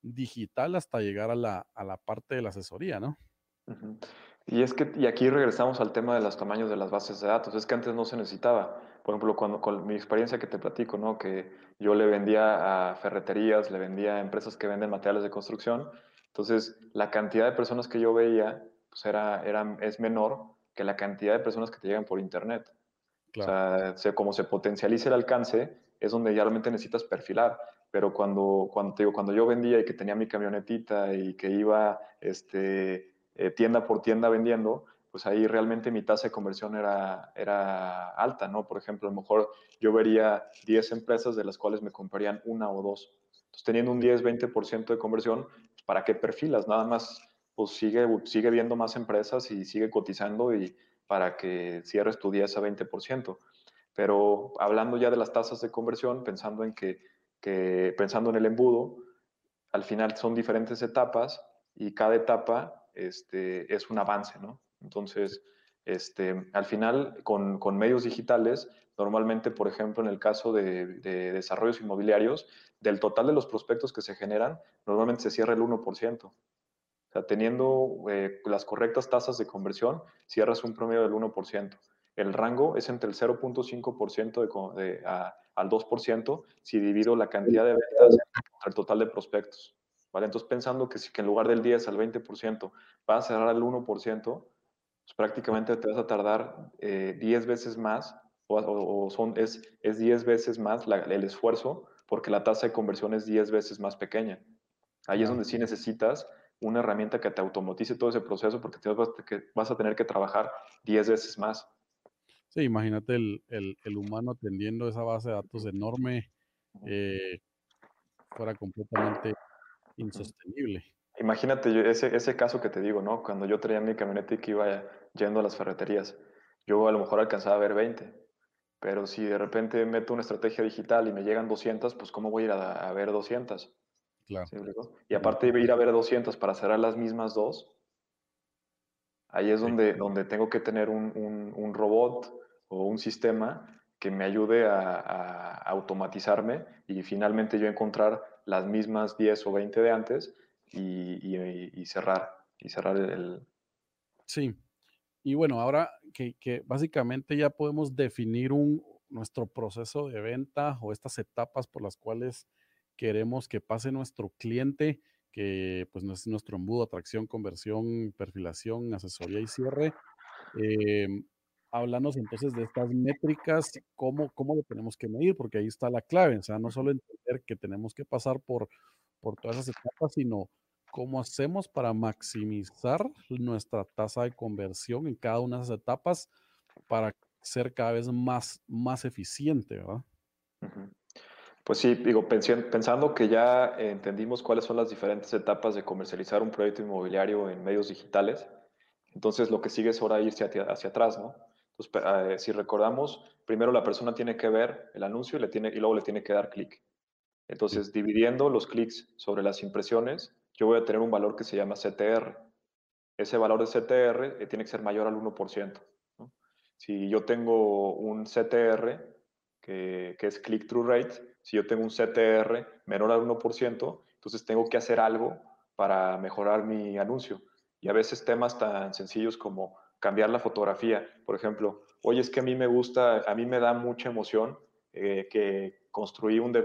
digital hasta llegar a la parte de la asesoría, ¿no? Uh-huh. Y aquí regresamos al tema de los tamaños de las bases de datos. Es que antes no se necesitaba. Por ejemplo, con mi experiencia que te platico, ¿no? Que yo le vendía a ferreterías, le vendía a empresas que venden materiales de construcción. Entonces, la cantidad de personas que yo veía pues es menor que la cantidad de personas que te llegan por internet. Claro. O sea, como se potencializa el alcance, es donde ya realmente necesitas perfilar. Pero cuando yo vendía y que tenía mi camionetita y que iba tienda por tienda vendiendo, pues ahí realmente mi tasa de conversión era alta, ¿no? Por ejemplo, a lo mejor yo vería 10 empresas de las cuales me comprarían una o dos. Entonces, teniendo un 10, 20% de conversión, ¿para qué perfilas? Nada más, pues sigue viendo más empresas y sigue cotizando y para que cierres tu 10 a 20%. Pero hablando ya de las tasas de conversión, pensando en pensando en el embudo, al final son diferentes etapas y cada etapa es un avance, ¿no? Entonces, al final, con medios digitales, normalmente, por ejemplo, en el caso de desarrollos inmobiliarios, del total de los prospectos que se generan, normalmente se cierra el 1%. O sea, teniendo las correctas tasas de conversión, cierras un promedio del 1%. El rango es entre el 0.5% al 2% si divido la cantidad de ventas por el total de prospectos. ¿Vale? Entonces, pensando que en lugar del 10 al 20% vas a cerrar al 1%, pues prácticamente te vas a tardar 10 veces más, es 10 veces más el esfuerzo, porque la tasa de conversión es 10 veces más pequeña. Ahí es donde sí necesitas una herramienta que te automatice todo ese proceso, porque vas a tener que trabajar 10 veces más. Sí, imagínate el humano atendiendo esa base de datos enorme, fuera completamente insostenible. Imagínate ese caso que te digo, ¿no? Cuando yo traía mi camioneta y que iba yendo a las ferreterías, yo a lo mejor alcanzaba a ver 20, pero si de repente meto una estrategia digital y me llegan 200, pues ¿cómo voy a ir a ver 200? Claro. ¿Sí? Y aparte de ir a ver 200 para cerrar las mismas dos, ahí es donde tengo que tener un robot o un sistema que me ayude a automatizarme y finalmente yo encontrar las mismas 10 o 20 de antes y cerrar el... Sí, y bueno, ahora que básicamente ya podemos definir nuestro proceso de venta o estas etapas por las cuales queremos que pase nuestro cliente, que pues es nuestro embudo, atracción, conversión, perfilación, asesoría y cierre. háblanos entonces de estas métricas, cómo lo tenemos que medir, porque ahí está la clave, o sea, no solo entender que tenemos que pasar por todas esas etapas, sino cómo hacemos para maximizar nuestra tasa de conversión en cada una de esas etapas para ser cada vez más eficiente, ¿verdad? Pues sí, digo, pensando que ya entendimos cuáles son las diferentes etapas de comercializar un proyecto inmobiliario en medios digitales, entonces lo que sigue es ahora irse hacia atrás, ¿no? Entonces, si recordamos, primero la persona tiene que ver el anuncio y luego le tiene que dar clic. Entonces, dividiendo los clics sobre las impresiones, yo voy a tener un valor que se llama CTR. Ese valor de CTR tiene que ser mayor al 1%, ¿no? Si yo tengo un CTR, que es click-through rate, si yo tengo un CTR menor al 1%, entonces tengo que hacer algo para mejorar mi anuncio. Y a veces temas tan sencillos como cambiar la fotografía. Por ejemplo, oye, es que a mí me gusta, a mí me da mucha emoción que construí una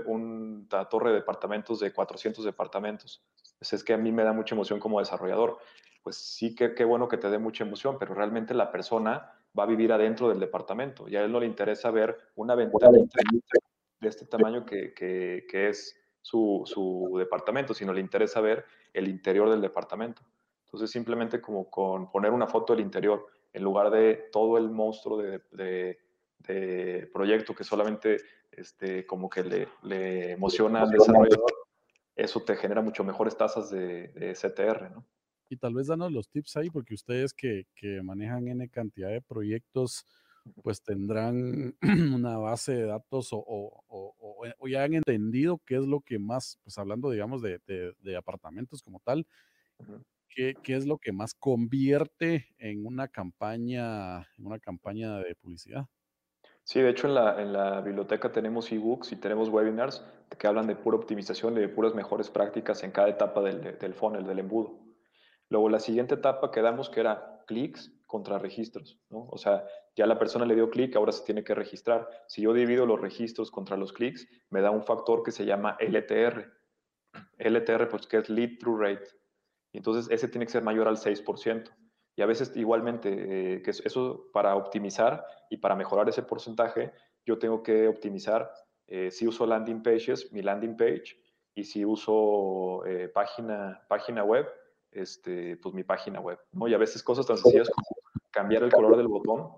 torre de departamentos de 400 departamentos. Pues es que a mí me da mucha emoción como desarrollador. Pues sí, qué bueno que te dé mucha emoción, pero realmente la persona va a vivir adentro del departamento. Y a él no le interesa ver una ventana de este tamaño que es su departamento, sino le interesa ver el interior del departamento. Entonces, simplemente como con poner una foto del interior, en lugar de todo el monstruo de proyecto que solamente como que le emociona al desarrollador, eso te genera mucho mejores tasas de CTR, ¿no? Y tal vez danos los tips ahí, porque ustedes que manejan N cantidad de proyectos, pues tendrán una base de datos o ya han entendido qué es lo que más, pues hablando, digamos, de apartamentos como tal, ¿Qué es lo que más convierte en una campaña de publicidad? Sí, de hecho en la biblioteca tenemos ebooks y tenemos webinars que hablan de pura optimización y de puras mejores prácticas en cada etapa del funnel, del embudo. Luego la siguiente etapa que damos que era clics contra registros, ¿no? O sea, ya la persona le dio clic, ahora se tiene que registrar. Si yo divido los registros contra los clics, me da un factor que se llama LTR. LTR, pues que es Lead Through Rate. Y entonces ese tiene que ser mayor al 6%. Y a veces igualmente, que eso para optimizar y para mejorar ese porcentaje, yo tengo que optimizar si uso landing pages, mi landing page, y si uso página web, pues mi página web, ¿no? Y a veces cosas tan sencillas como cambiar el color del botón,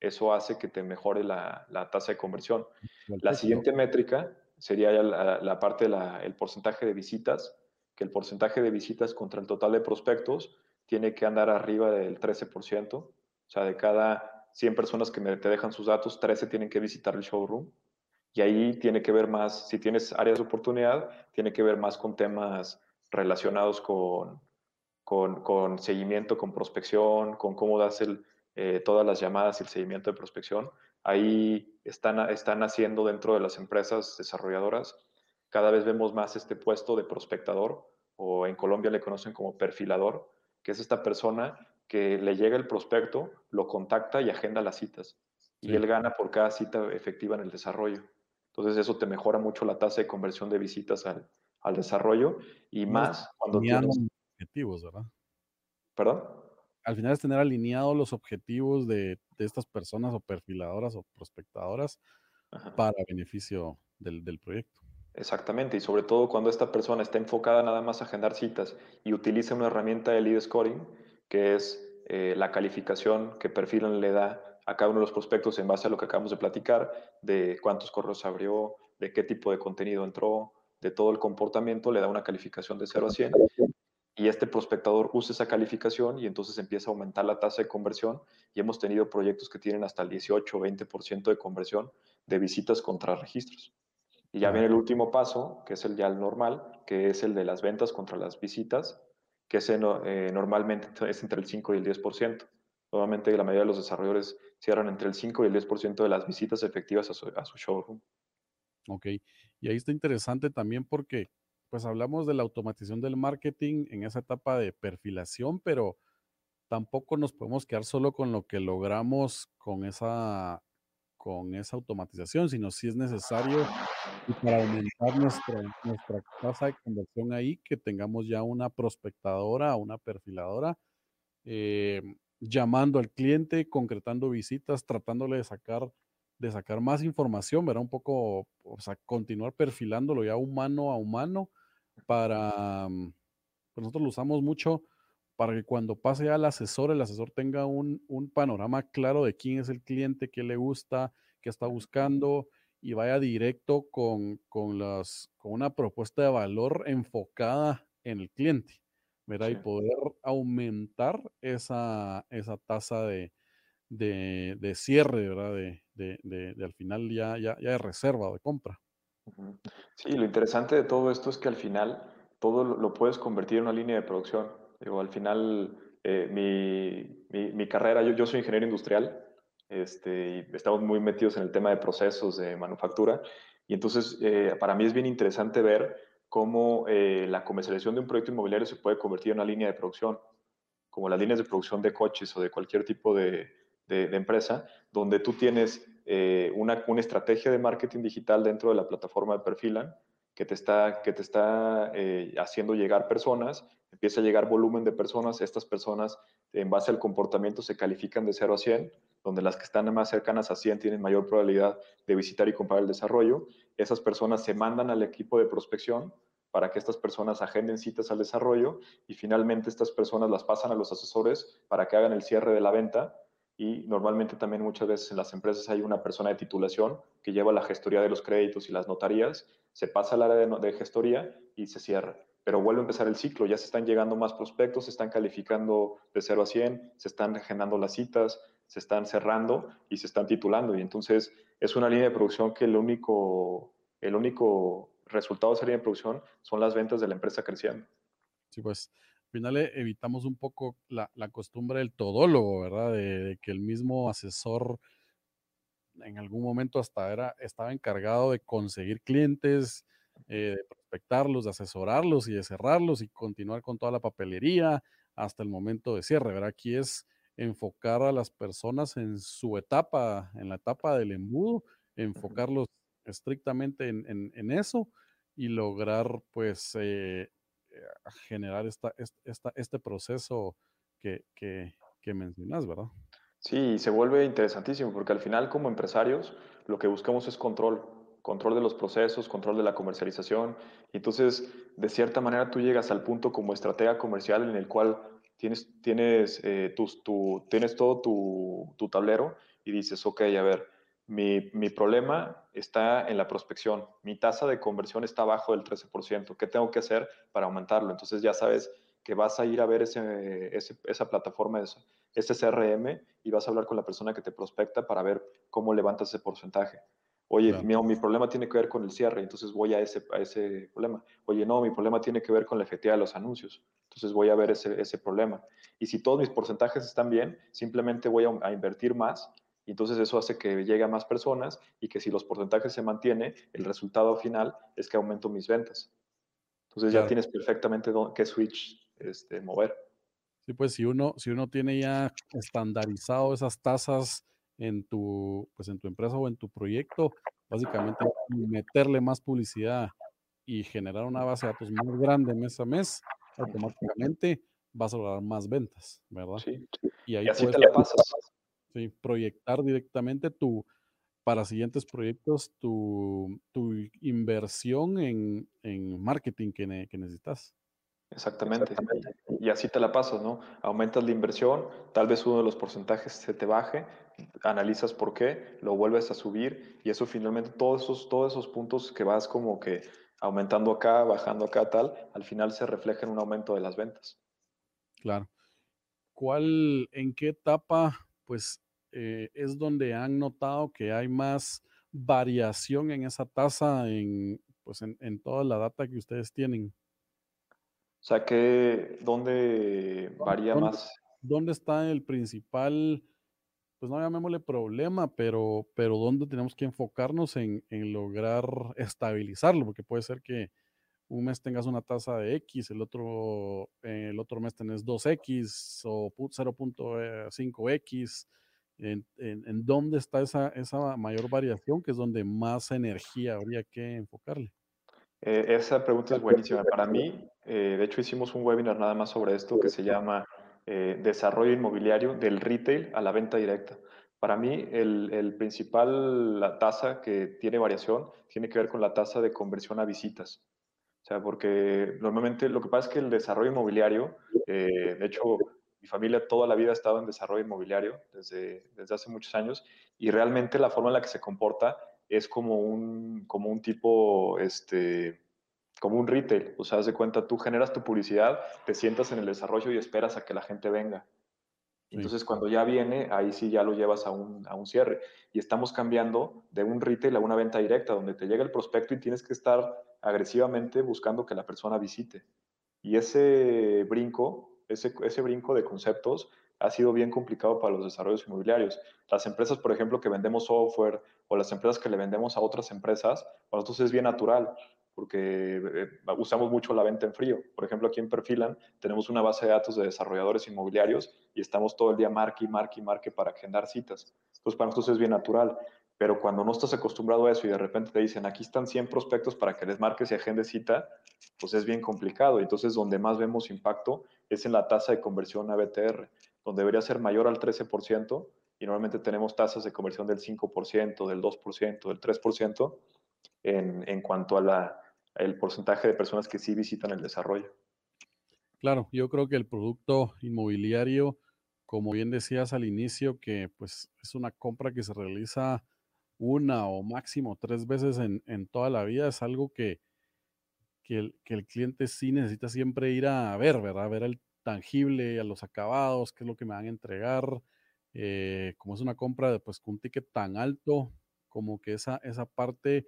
eso hace que te mejore la tasa de conversión. La siguiente métrica sería la parte del porcentaje de visitas, que el porcentaje de visitas contra el total de prospectos tiene que andar arriba del 13%. O sea, de cada 100 personas que te dejan sus datos, 13 tienen que visitar el showroom. Y ahí tiene que ver más, si tienes áreas de oportunidad, tiene que ver más con temas relacionados con seguimiento, con prospección, con cómo das todas las llamadas y el seguimiento de prospección. Ahí están haciendo dentro de las empresas desarrolladoras. Cada vez vemos más este puesto de prospectador, o en Colombia le conocen como perfilador, que es esta persona que le llega el prospecto, lo contacta y agenda las citas. Sí. Y él gana por cada cita efectiva en el desarrollo. Entonces eso te mejora mucho la tasa de conversión de visitas al desarrollo, y más cuando tienes... objetivos, ¿verdad? ¿Perdón? Al final es tener alineados los objetivos de estas personas o perfiladoras o prospectadoras. Ajá. Para beneficio del proyecto. Exactamente, y sobre todo cuando esta persona está enfocada nada más a agendar citas y utiliza una herramienta de lead scoring, que es la calificación que Perfilan le da a cada uno de los prospectos en base a lo que acabamos de platicar, de cuántos correos abrió, de qué tipo de contenido entró, de todo el comportamiento, le da una calificación de 0 a 100. Y este prospectador usa esa calificación y entonces empieza a aumentar la tasa de conversión, y hemos tenido proyectos que tienen hasta el 18 o 20% de conversión de visitas contra registros. Y ya viene el último paso, que es el ya el normal, que es el de las ventas contra las visitas, que ese normalmente es entre el 5 y el 10%. Normalmente la mayoría de los desarrolladores cierran entre el 5 y el 10% de las visitas efectivas a su showroom. Ok, y ahí está interesante también porque pues hablamos de la automatización del marketing en esa etapa de perfilación, pero tampoco nos podemos quedar solo con lo que logramos con esa automatización, sino si es necesario, y para aumentar nuestra tasa de conversión ahí, que tengamos ya una prospectadora, una perfiladora llamando al cliente, concretando visitas, tratándole de sacar más información, ¿verdad? Un poco, o sea, continuar perfilándolo ya humano a humano para... Pues nosotros lo usamos mucho para que cuando pase al asesor, el asesor tenga un panorama claro de quién es el cliente, qué le gusta, qué está buscando y vaya directo con una propuesta de valor enfocada en el cliente, ¿verdad? Sí. Y poder aumentar esa tasa de cierre, ¿verdad? De al final ya de reserva o de compra. Sí, lo interesante de todo esto es que al final todo lo puedes convertir en una línea de producción. Digo, al final, mi carrera, yo soy ingeniero industrial, y estamos muy metidos en el tema de procesos de manufactura, y entonces para mí es bien interesante ver cómo la comercialización de un proyecto inmobiliario se puede convertir en una línea de producción, como las líneas de producción de coches o de cualquier tipo de empresa, donde tú tienes una estrategia de marketing digital dentro de la plataforma de Perfilan, que te está haciendo llegar personas, empieza a llegar volumen de personas, estas personas en base al comportamiento se califican de 0 a 100, donde las que están más cercanas a 100 tienen mayor probabilidad de visitar y comprar el desarrollo, esas personas se mandan al equipo de prospección para que estas personas agenden citas al desarrollo y finalmente estas personas las pasan a los asesores para que hagan el cierre de la venta. Y normalmente también muchas veces en las empresas hay una persona de titulación que lleva la gestoría de los créditos y las notarías, se pasa al área de gestoría y se cierra. Pero vuelve a empezar el ciclo, ya se están llegando más prospectos, se están calificando de 0 a 100, se están agendando las citas, se están cerrando y se están titulando. Y entonces es una línea de producción que el único resultado de esa línea de producción son las ventas de la empresa creciendo. Sí, pues. Al final evitamos un poco la costumbre del todólogo, ¿verdad? De que el mismo asesor en algún momento hasta estaba encargado de conseguir clientes, de prospectarlos, de asesorarlos y de cerrarlos y continuar con toda la papelería hasta el momento de cierre, ¿verdad? Aquí es enfocar a las personas en su etapa, en la etapa del embudo, enfocarlos estrictamente en eso y lograr, pues... a generar este proceso que mencionas, ¿verdad? Sí, se vuelve interesantísimo porque al final como empresarios lo que buscamos es control de los procesos, control de la comercialización. Entonces, de cierta manera tú llegas al punto como estratega comercial en el cual tienes todo tu tablero y dices, ok, a ver, mi problema está en la prospección. Mi tasa de conversión está abajo del 13%. ¿Qué tengo que hacer para aumentarlo? Entonces ya sabes que vas a ir a ver esa plataforma, ese CRM, y vas a hablar con la persona que te prospecta para ver cómo levantas ese porcentaje. Oye, claro. Mi problema tiene que ver con el cierre, entonces voy a ese problema. Oye, no, mi problema tiene que ver con la efectividad de los anuncios, entonces voy a ver ese problema. Y si todos mis porcentajes están bien, simplemente voy a invertir más. Y entonces eso hace que llegue a más personas y que si los porcentajes se mantienen, el resultado final es que aumento mis ventas. Entonces claro. Ya tienes perfectamente qué switch mover. Sí, pues si uno tiene ya estandarizado esas tasas en tu empresa o en tu proyecto, básicamente meterle más publicidad y generar una base de datos más grande mes a mes, automáticamente vas a lograr más ventas, ¿verdad? Sí. Y así te la pasas. Sí, proyectar directamente para siguientes proyectos tu inversión en marketing que necesitas. Exactamente. Y así te la pasas, ¿no? Aumentas la inversión, tal vez uno de los porcentajes se te baje, analizas por qué, lo vuelves a subir y eso finalmente, todos esos puntos que vas como que aumentando acá, bajando acá, tal, al final se refleja en un aumento de las ventas. Claro. ¿En qué etapa... pues es donde han notado que hay más variación en esa tasa en toda la data que ustedes tienen? O sea, ¿dónde varía más? ¿Dónde está el principal, pues no llamémosle problema, pero dónde tenemos que enfocarnos en lograr estabilizarlo? Porque puede ser que un mes tengas una tasa de X, el otro mes tenés 2X o 0.5X. ¿En dónde está esa mayor variación, que es donde más energía habría que enfocarle? Esa pregunta es buenísima para mí. De hecho, hicimos un webinar nada más sobre esto que se llama desarrollo inmobiliario del retail a la venta directa. Para mí, el principal, la tasa que tiene variación, tiene que ver con la tasa de conversión a visitas. O sea, porque normalmente lo que pasa es que el desarrollo inmobiliario, de hecho, mi familia toda la vida ha estado en desarrollo inmobiliario desde hace muchos años, y realmente la forma en la que se comporta es como un tipo, como un retail. O sea, haz de cuenta, tú generas tu publicidad, te sientas en el desarrollo y esperas a que la gente venga. Entonces, cuando ya viene, ahí sí ya lo llevas a un cierre. Y estamos cambiando de un retail a una venta directa, donde te llega el prospecto y tienes que estar agresivamente buscando que la persona visite. Y ese brinco de conceptos ha sido bien complicado para los desarrollos inmobiliarios. Las empresas, por ejemplo, que vendemos software o las empresas que le vendemos a otras empresas, para nosotros es bien natural, porque usamos mucho la venta en frío. Por ejemplo, aquí en Perfilan tenemos una base de datos de desarrolladores inmobiliarios y estamos todo el día marque para agendar citas. Entonces, para nosotros es bien natural. Pero cuando no estás acostumbrado a eso y de repente te dicen, aquí están 100 prospectos para que les marques y agendes cita, pues es bien complicado. Entonces, donde más vemos impacto es en la tasa de conversión a BTR, donde debería ser mayor al 13%, y normalmente tenemos tasas de conversión del 5%, del 2%, del 3%, en cuanto a el porcentaje de personas que sí visitan el desarrollo. Claro, yo creo que el producto inmobiliario, como bien decías al inicio, que pues es una compra que se realiza una o máximo 3 veces en toda la vida, es algo que el cliente sí necesita siempre ir a ver, ¿verdad? A ver el tangible, a los acabados, qué es lo que me van a entregar. Como es una compra pues con un ticket tan alto, como que esa parte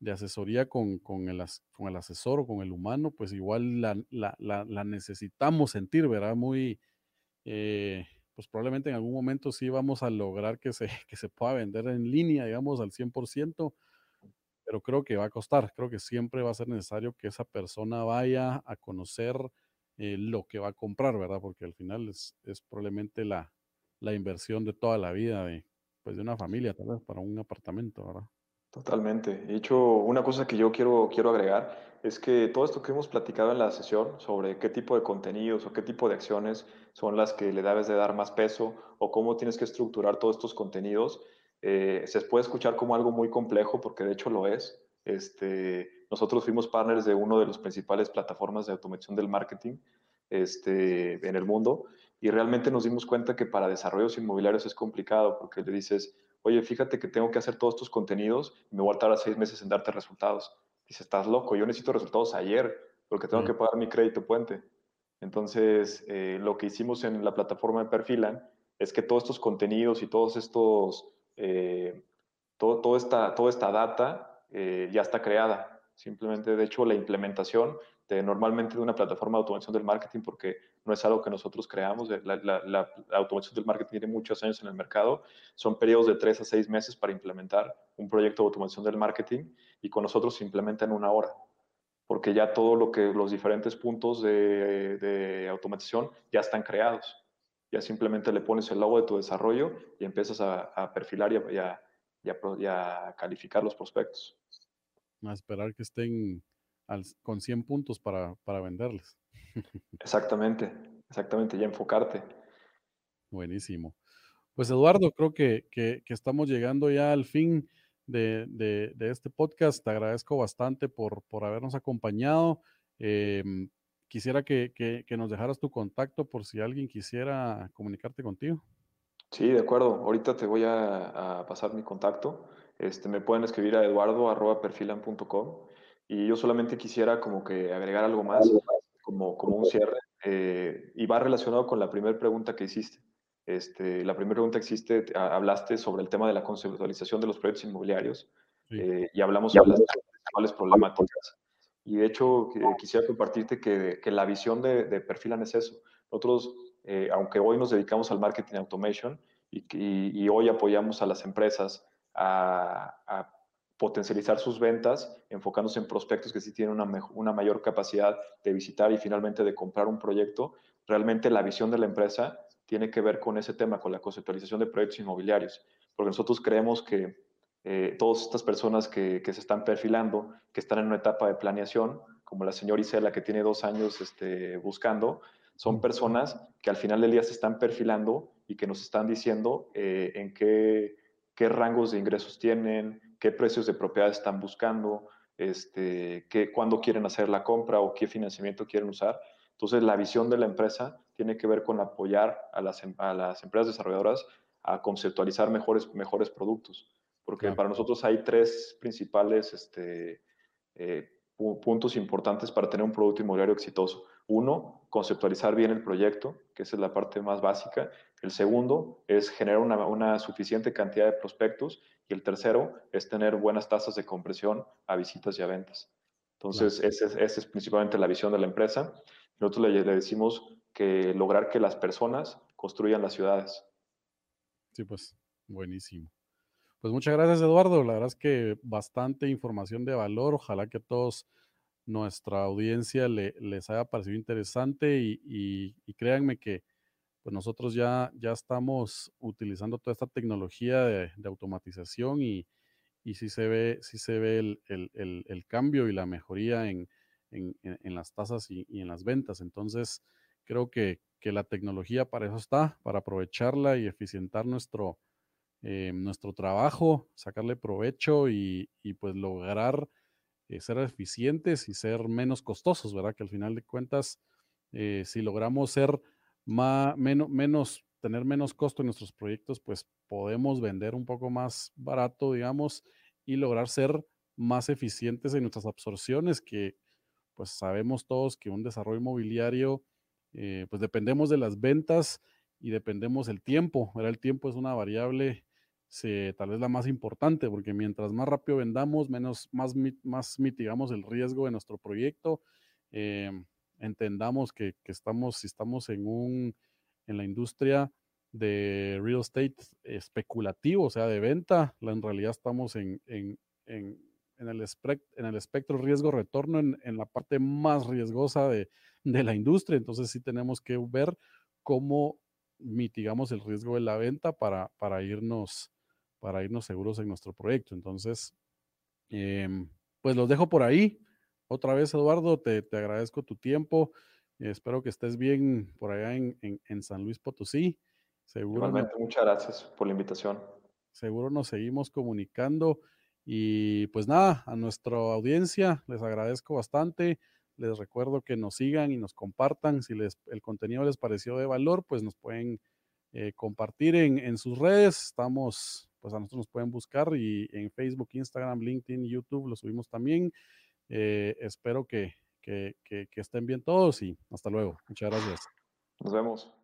de asesoría con el asesor o con el humano, pues igual la necesitamos sentir, ¿verdad? Muy, pues probablemente en algún momento sí vamos a lograr que se pueda vender en línea, digamos, al 100%, pero creo que va a costar, creo que siempre va a ser necesario que esa persona vaya a conocer lo que va a comprar, ¿verdad? Porque al final es probablemente la inversión de toda la vida de una familia, tal vez, para un apartamento, ¿verdad? Totalmente. De hecho, una cosa que yo quiero agregar es que todo esto que hemos platicado en la sesión sobre qué tipo de contenidos o qué tipo de acciones son las que le debes de dar más peso o cómo tienes que estructurar todos estos contenidos, se puede escuchar como algo muy complejo, porque de hecho lo es. Nosotros fuimos partners de uno de los principales plataformas de automatización del marketing en el mundo, y realmente nos dimos cuenta que para desarrollos inmobiliarios es complicado, porque le dices, oye, fíjate que tengo que hacer todos estos contenidos y me voy a tardar 6 meses en darte resultados. Dices, estás loco, yo necesito resultados ayer porque tengo que pagar mi crédito puente. Entonces, lo que hicimos en la plataforma de Perfilan es que todos estos contenidos y todos estos, toda esta data ya está creada. Simplemente, de hecho, la implementación normalmente de una plataforma de automatización del marketing, porque no es algo que nosotros creamos, la automatización del marketing tiene muchos años en el mercado, son periodos de 3 a 6 meses para implementar un proyecto de automatización del marketing, y con nosotros se implementa en 1 hora, porque ya todo lo que los diferentes puntos de automatización ya están creados. Ya simplemente le pones el logo de tu desarrollo y empiezas a perfilar y a calificar los prospectos. A esperar que estén con 100 puntos para venderles. Exactamente, ya enfocarte. Buenísimo. Pues Eduardo, creo que estamos llegando ya al fin de este podcast. Te agradezco bastante por habernos acompañado. Quisiera que nos dejaras tu contacto por si alguien quisiera comunicarte contigo. Sí, de acuerdo. Ahorita te voy a pasar mi contacto. Me pueden escribir a eduardo@perfilan.com. Y yo solamente quisiera como que agregar algo más, como un cierre, y va relacionado con la primera pregunta que hiciste. La primera pregunta que hiciste, hablaste sobre el tema de la conceptualización de los proyectos inmobiliarios, sí. Y hablamos sobre las principales problemáticas. Y de hecho, quisiera compartirte que la visión de Perfilan es eso. Nosotros, aunque hoy nos dedicamos al marketing automation y hoy apoyamos a las empresas a potencializar sus ventas, enfocándose en prospectos que sí tienen una mayor capacidad de visitar y finalmente de comprar un proyecto, realmente la visión de la empresa tiene que ver con ese tema, con la conceptualización de proyectos inmobiliarios, porque nosotros creemos que todas estas personas que se están perfilando, que están en una etapa de planeación, como la señora Isela, que tiene 2 años buscando, Son personas que al final del día se están perfilando y que nos están diciendo en qué rangos de ingresos tienen, qué precios de propiedades están buscando, cuándo quieren hacer la compra o qué financiamiento quieren usar. Entonces, la visión de la empresa tiene que ver con apoyar a las empresas desarrolladoras a conceptualizar mejores productos. Porque para nosotros hay tres principales puntos importantes para tener un producto inmobiliario exitoso. Uno, conceptualizar bien el proyecto, que esa es la parte más básica. El segundo es generar una suficiente cantidad de prospectos. Y el tercero es tener buenas tasas de conversión a visitas y a ventas. Entonces, esa es principalmente la visión de la empresa. Nosotros le decimos que lograr que las personas construyan las ciudades. Sí, pues, buenísimo. Pues muchas gracias, Eduardo. La verdad es que bastante información de valor. Ojalá que a todos nuestra audiencia les haya parecido interesante y créanme que pues nosotros ya estamos utilizando toda esta tecnología de automatización y sí se ve el cambio y la mejoría en las tasas y en las ventas. Entonces, creo que la tecnología para eso está, para aprovecharla y eficientar nuestro trabajo, sacarle provecho y pues lograr ser eficientes y ser menos costosos, ¿verdad? Que al final de cuentas, si logramos ser tener menos costo en nuestros proyectos, pues podemos vender un poco más barato, digamos, y lograr ser más eficientes en nuestras absorciones, que pues sabemos todos que un desarrollo inmobiliario, pues dependemos de las ventas y dependemos del tiempo, ¿verdad? El tiempo es una variable tal vez la más importante, porque mientras más rápido vendamos, más mitigamos el riesgo de nuestro proyecto. Entendamos que si estamos en la industria de real estate especulativo, o sea, de venta, en realidad estamos en el espectro riesgo-retorno, en la parte más riesgosa de la industria. Entonces sí tenemos que ver cómo mitigamos el riesgo de la venta para irnos seguros en nuestro proyecto. Entonces, pues los dejo por ahí. Otra vez, Eduardo, te agradezco tu tiempo. Espero que estés bien por allá en San Luis Potosí. Seguramente, muchas gracias por la invitación. Seguro nos seguimos comunicando. Y pues nada, a nuestra audiencia les agradezco bastante. Les recuerdo que nos sigan y nos compartan. Si el contenido les pareció de valor, pues nos pueden compartir en sus redes. Estamos, pues a nosotros nos pueden buscar y en Facebook, Instagram, LinkedIn, YouTube lo subimos también. Espero que estén bien todos y hasta luego. Muchas gracias. Nos vemos.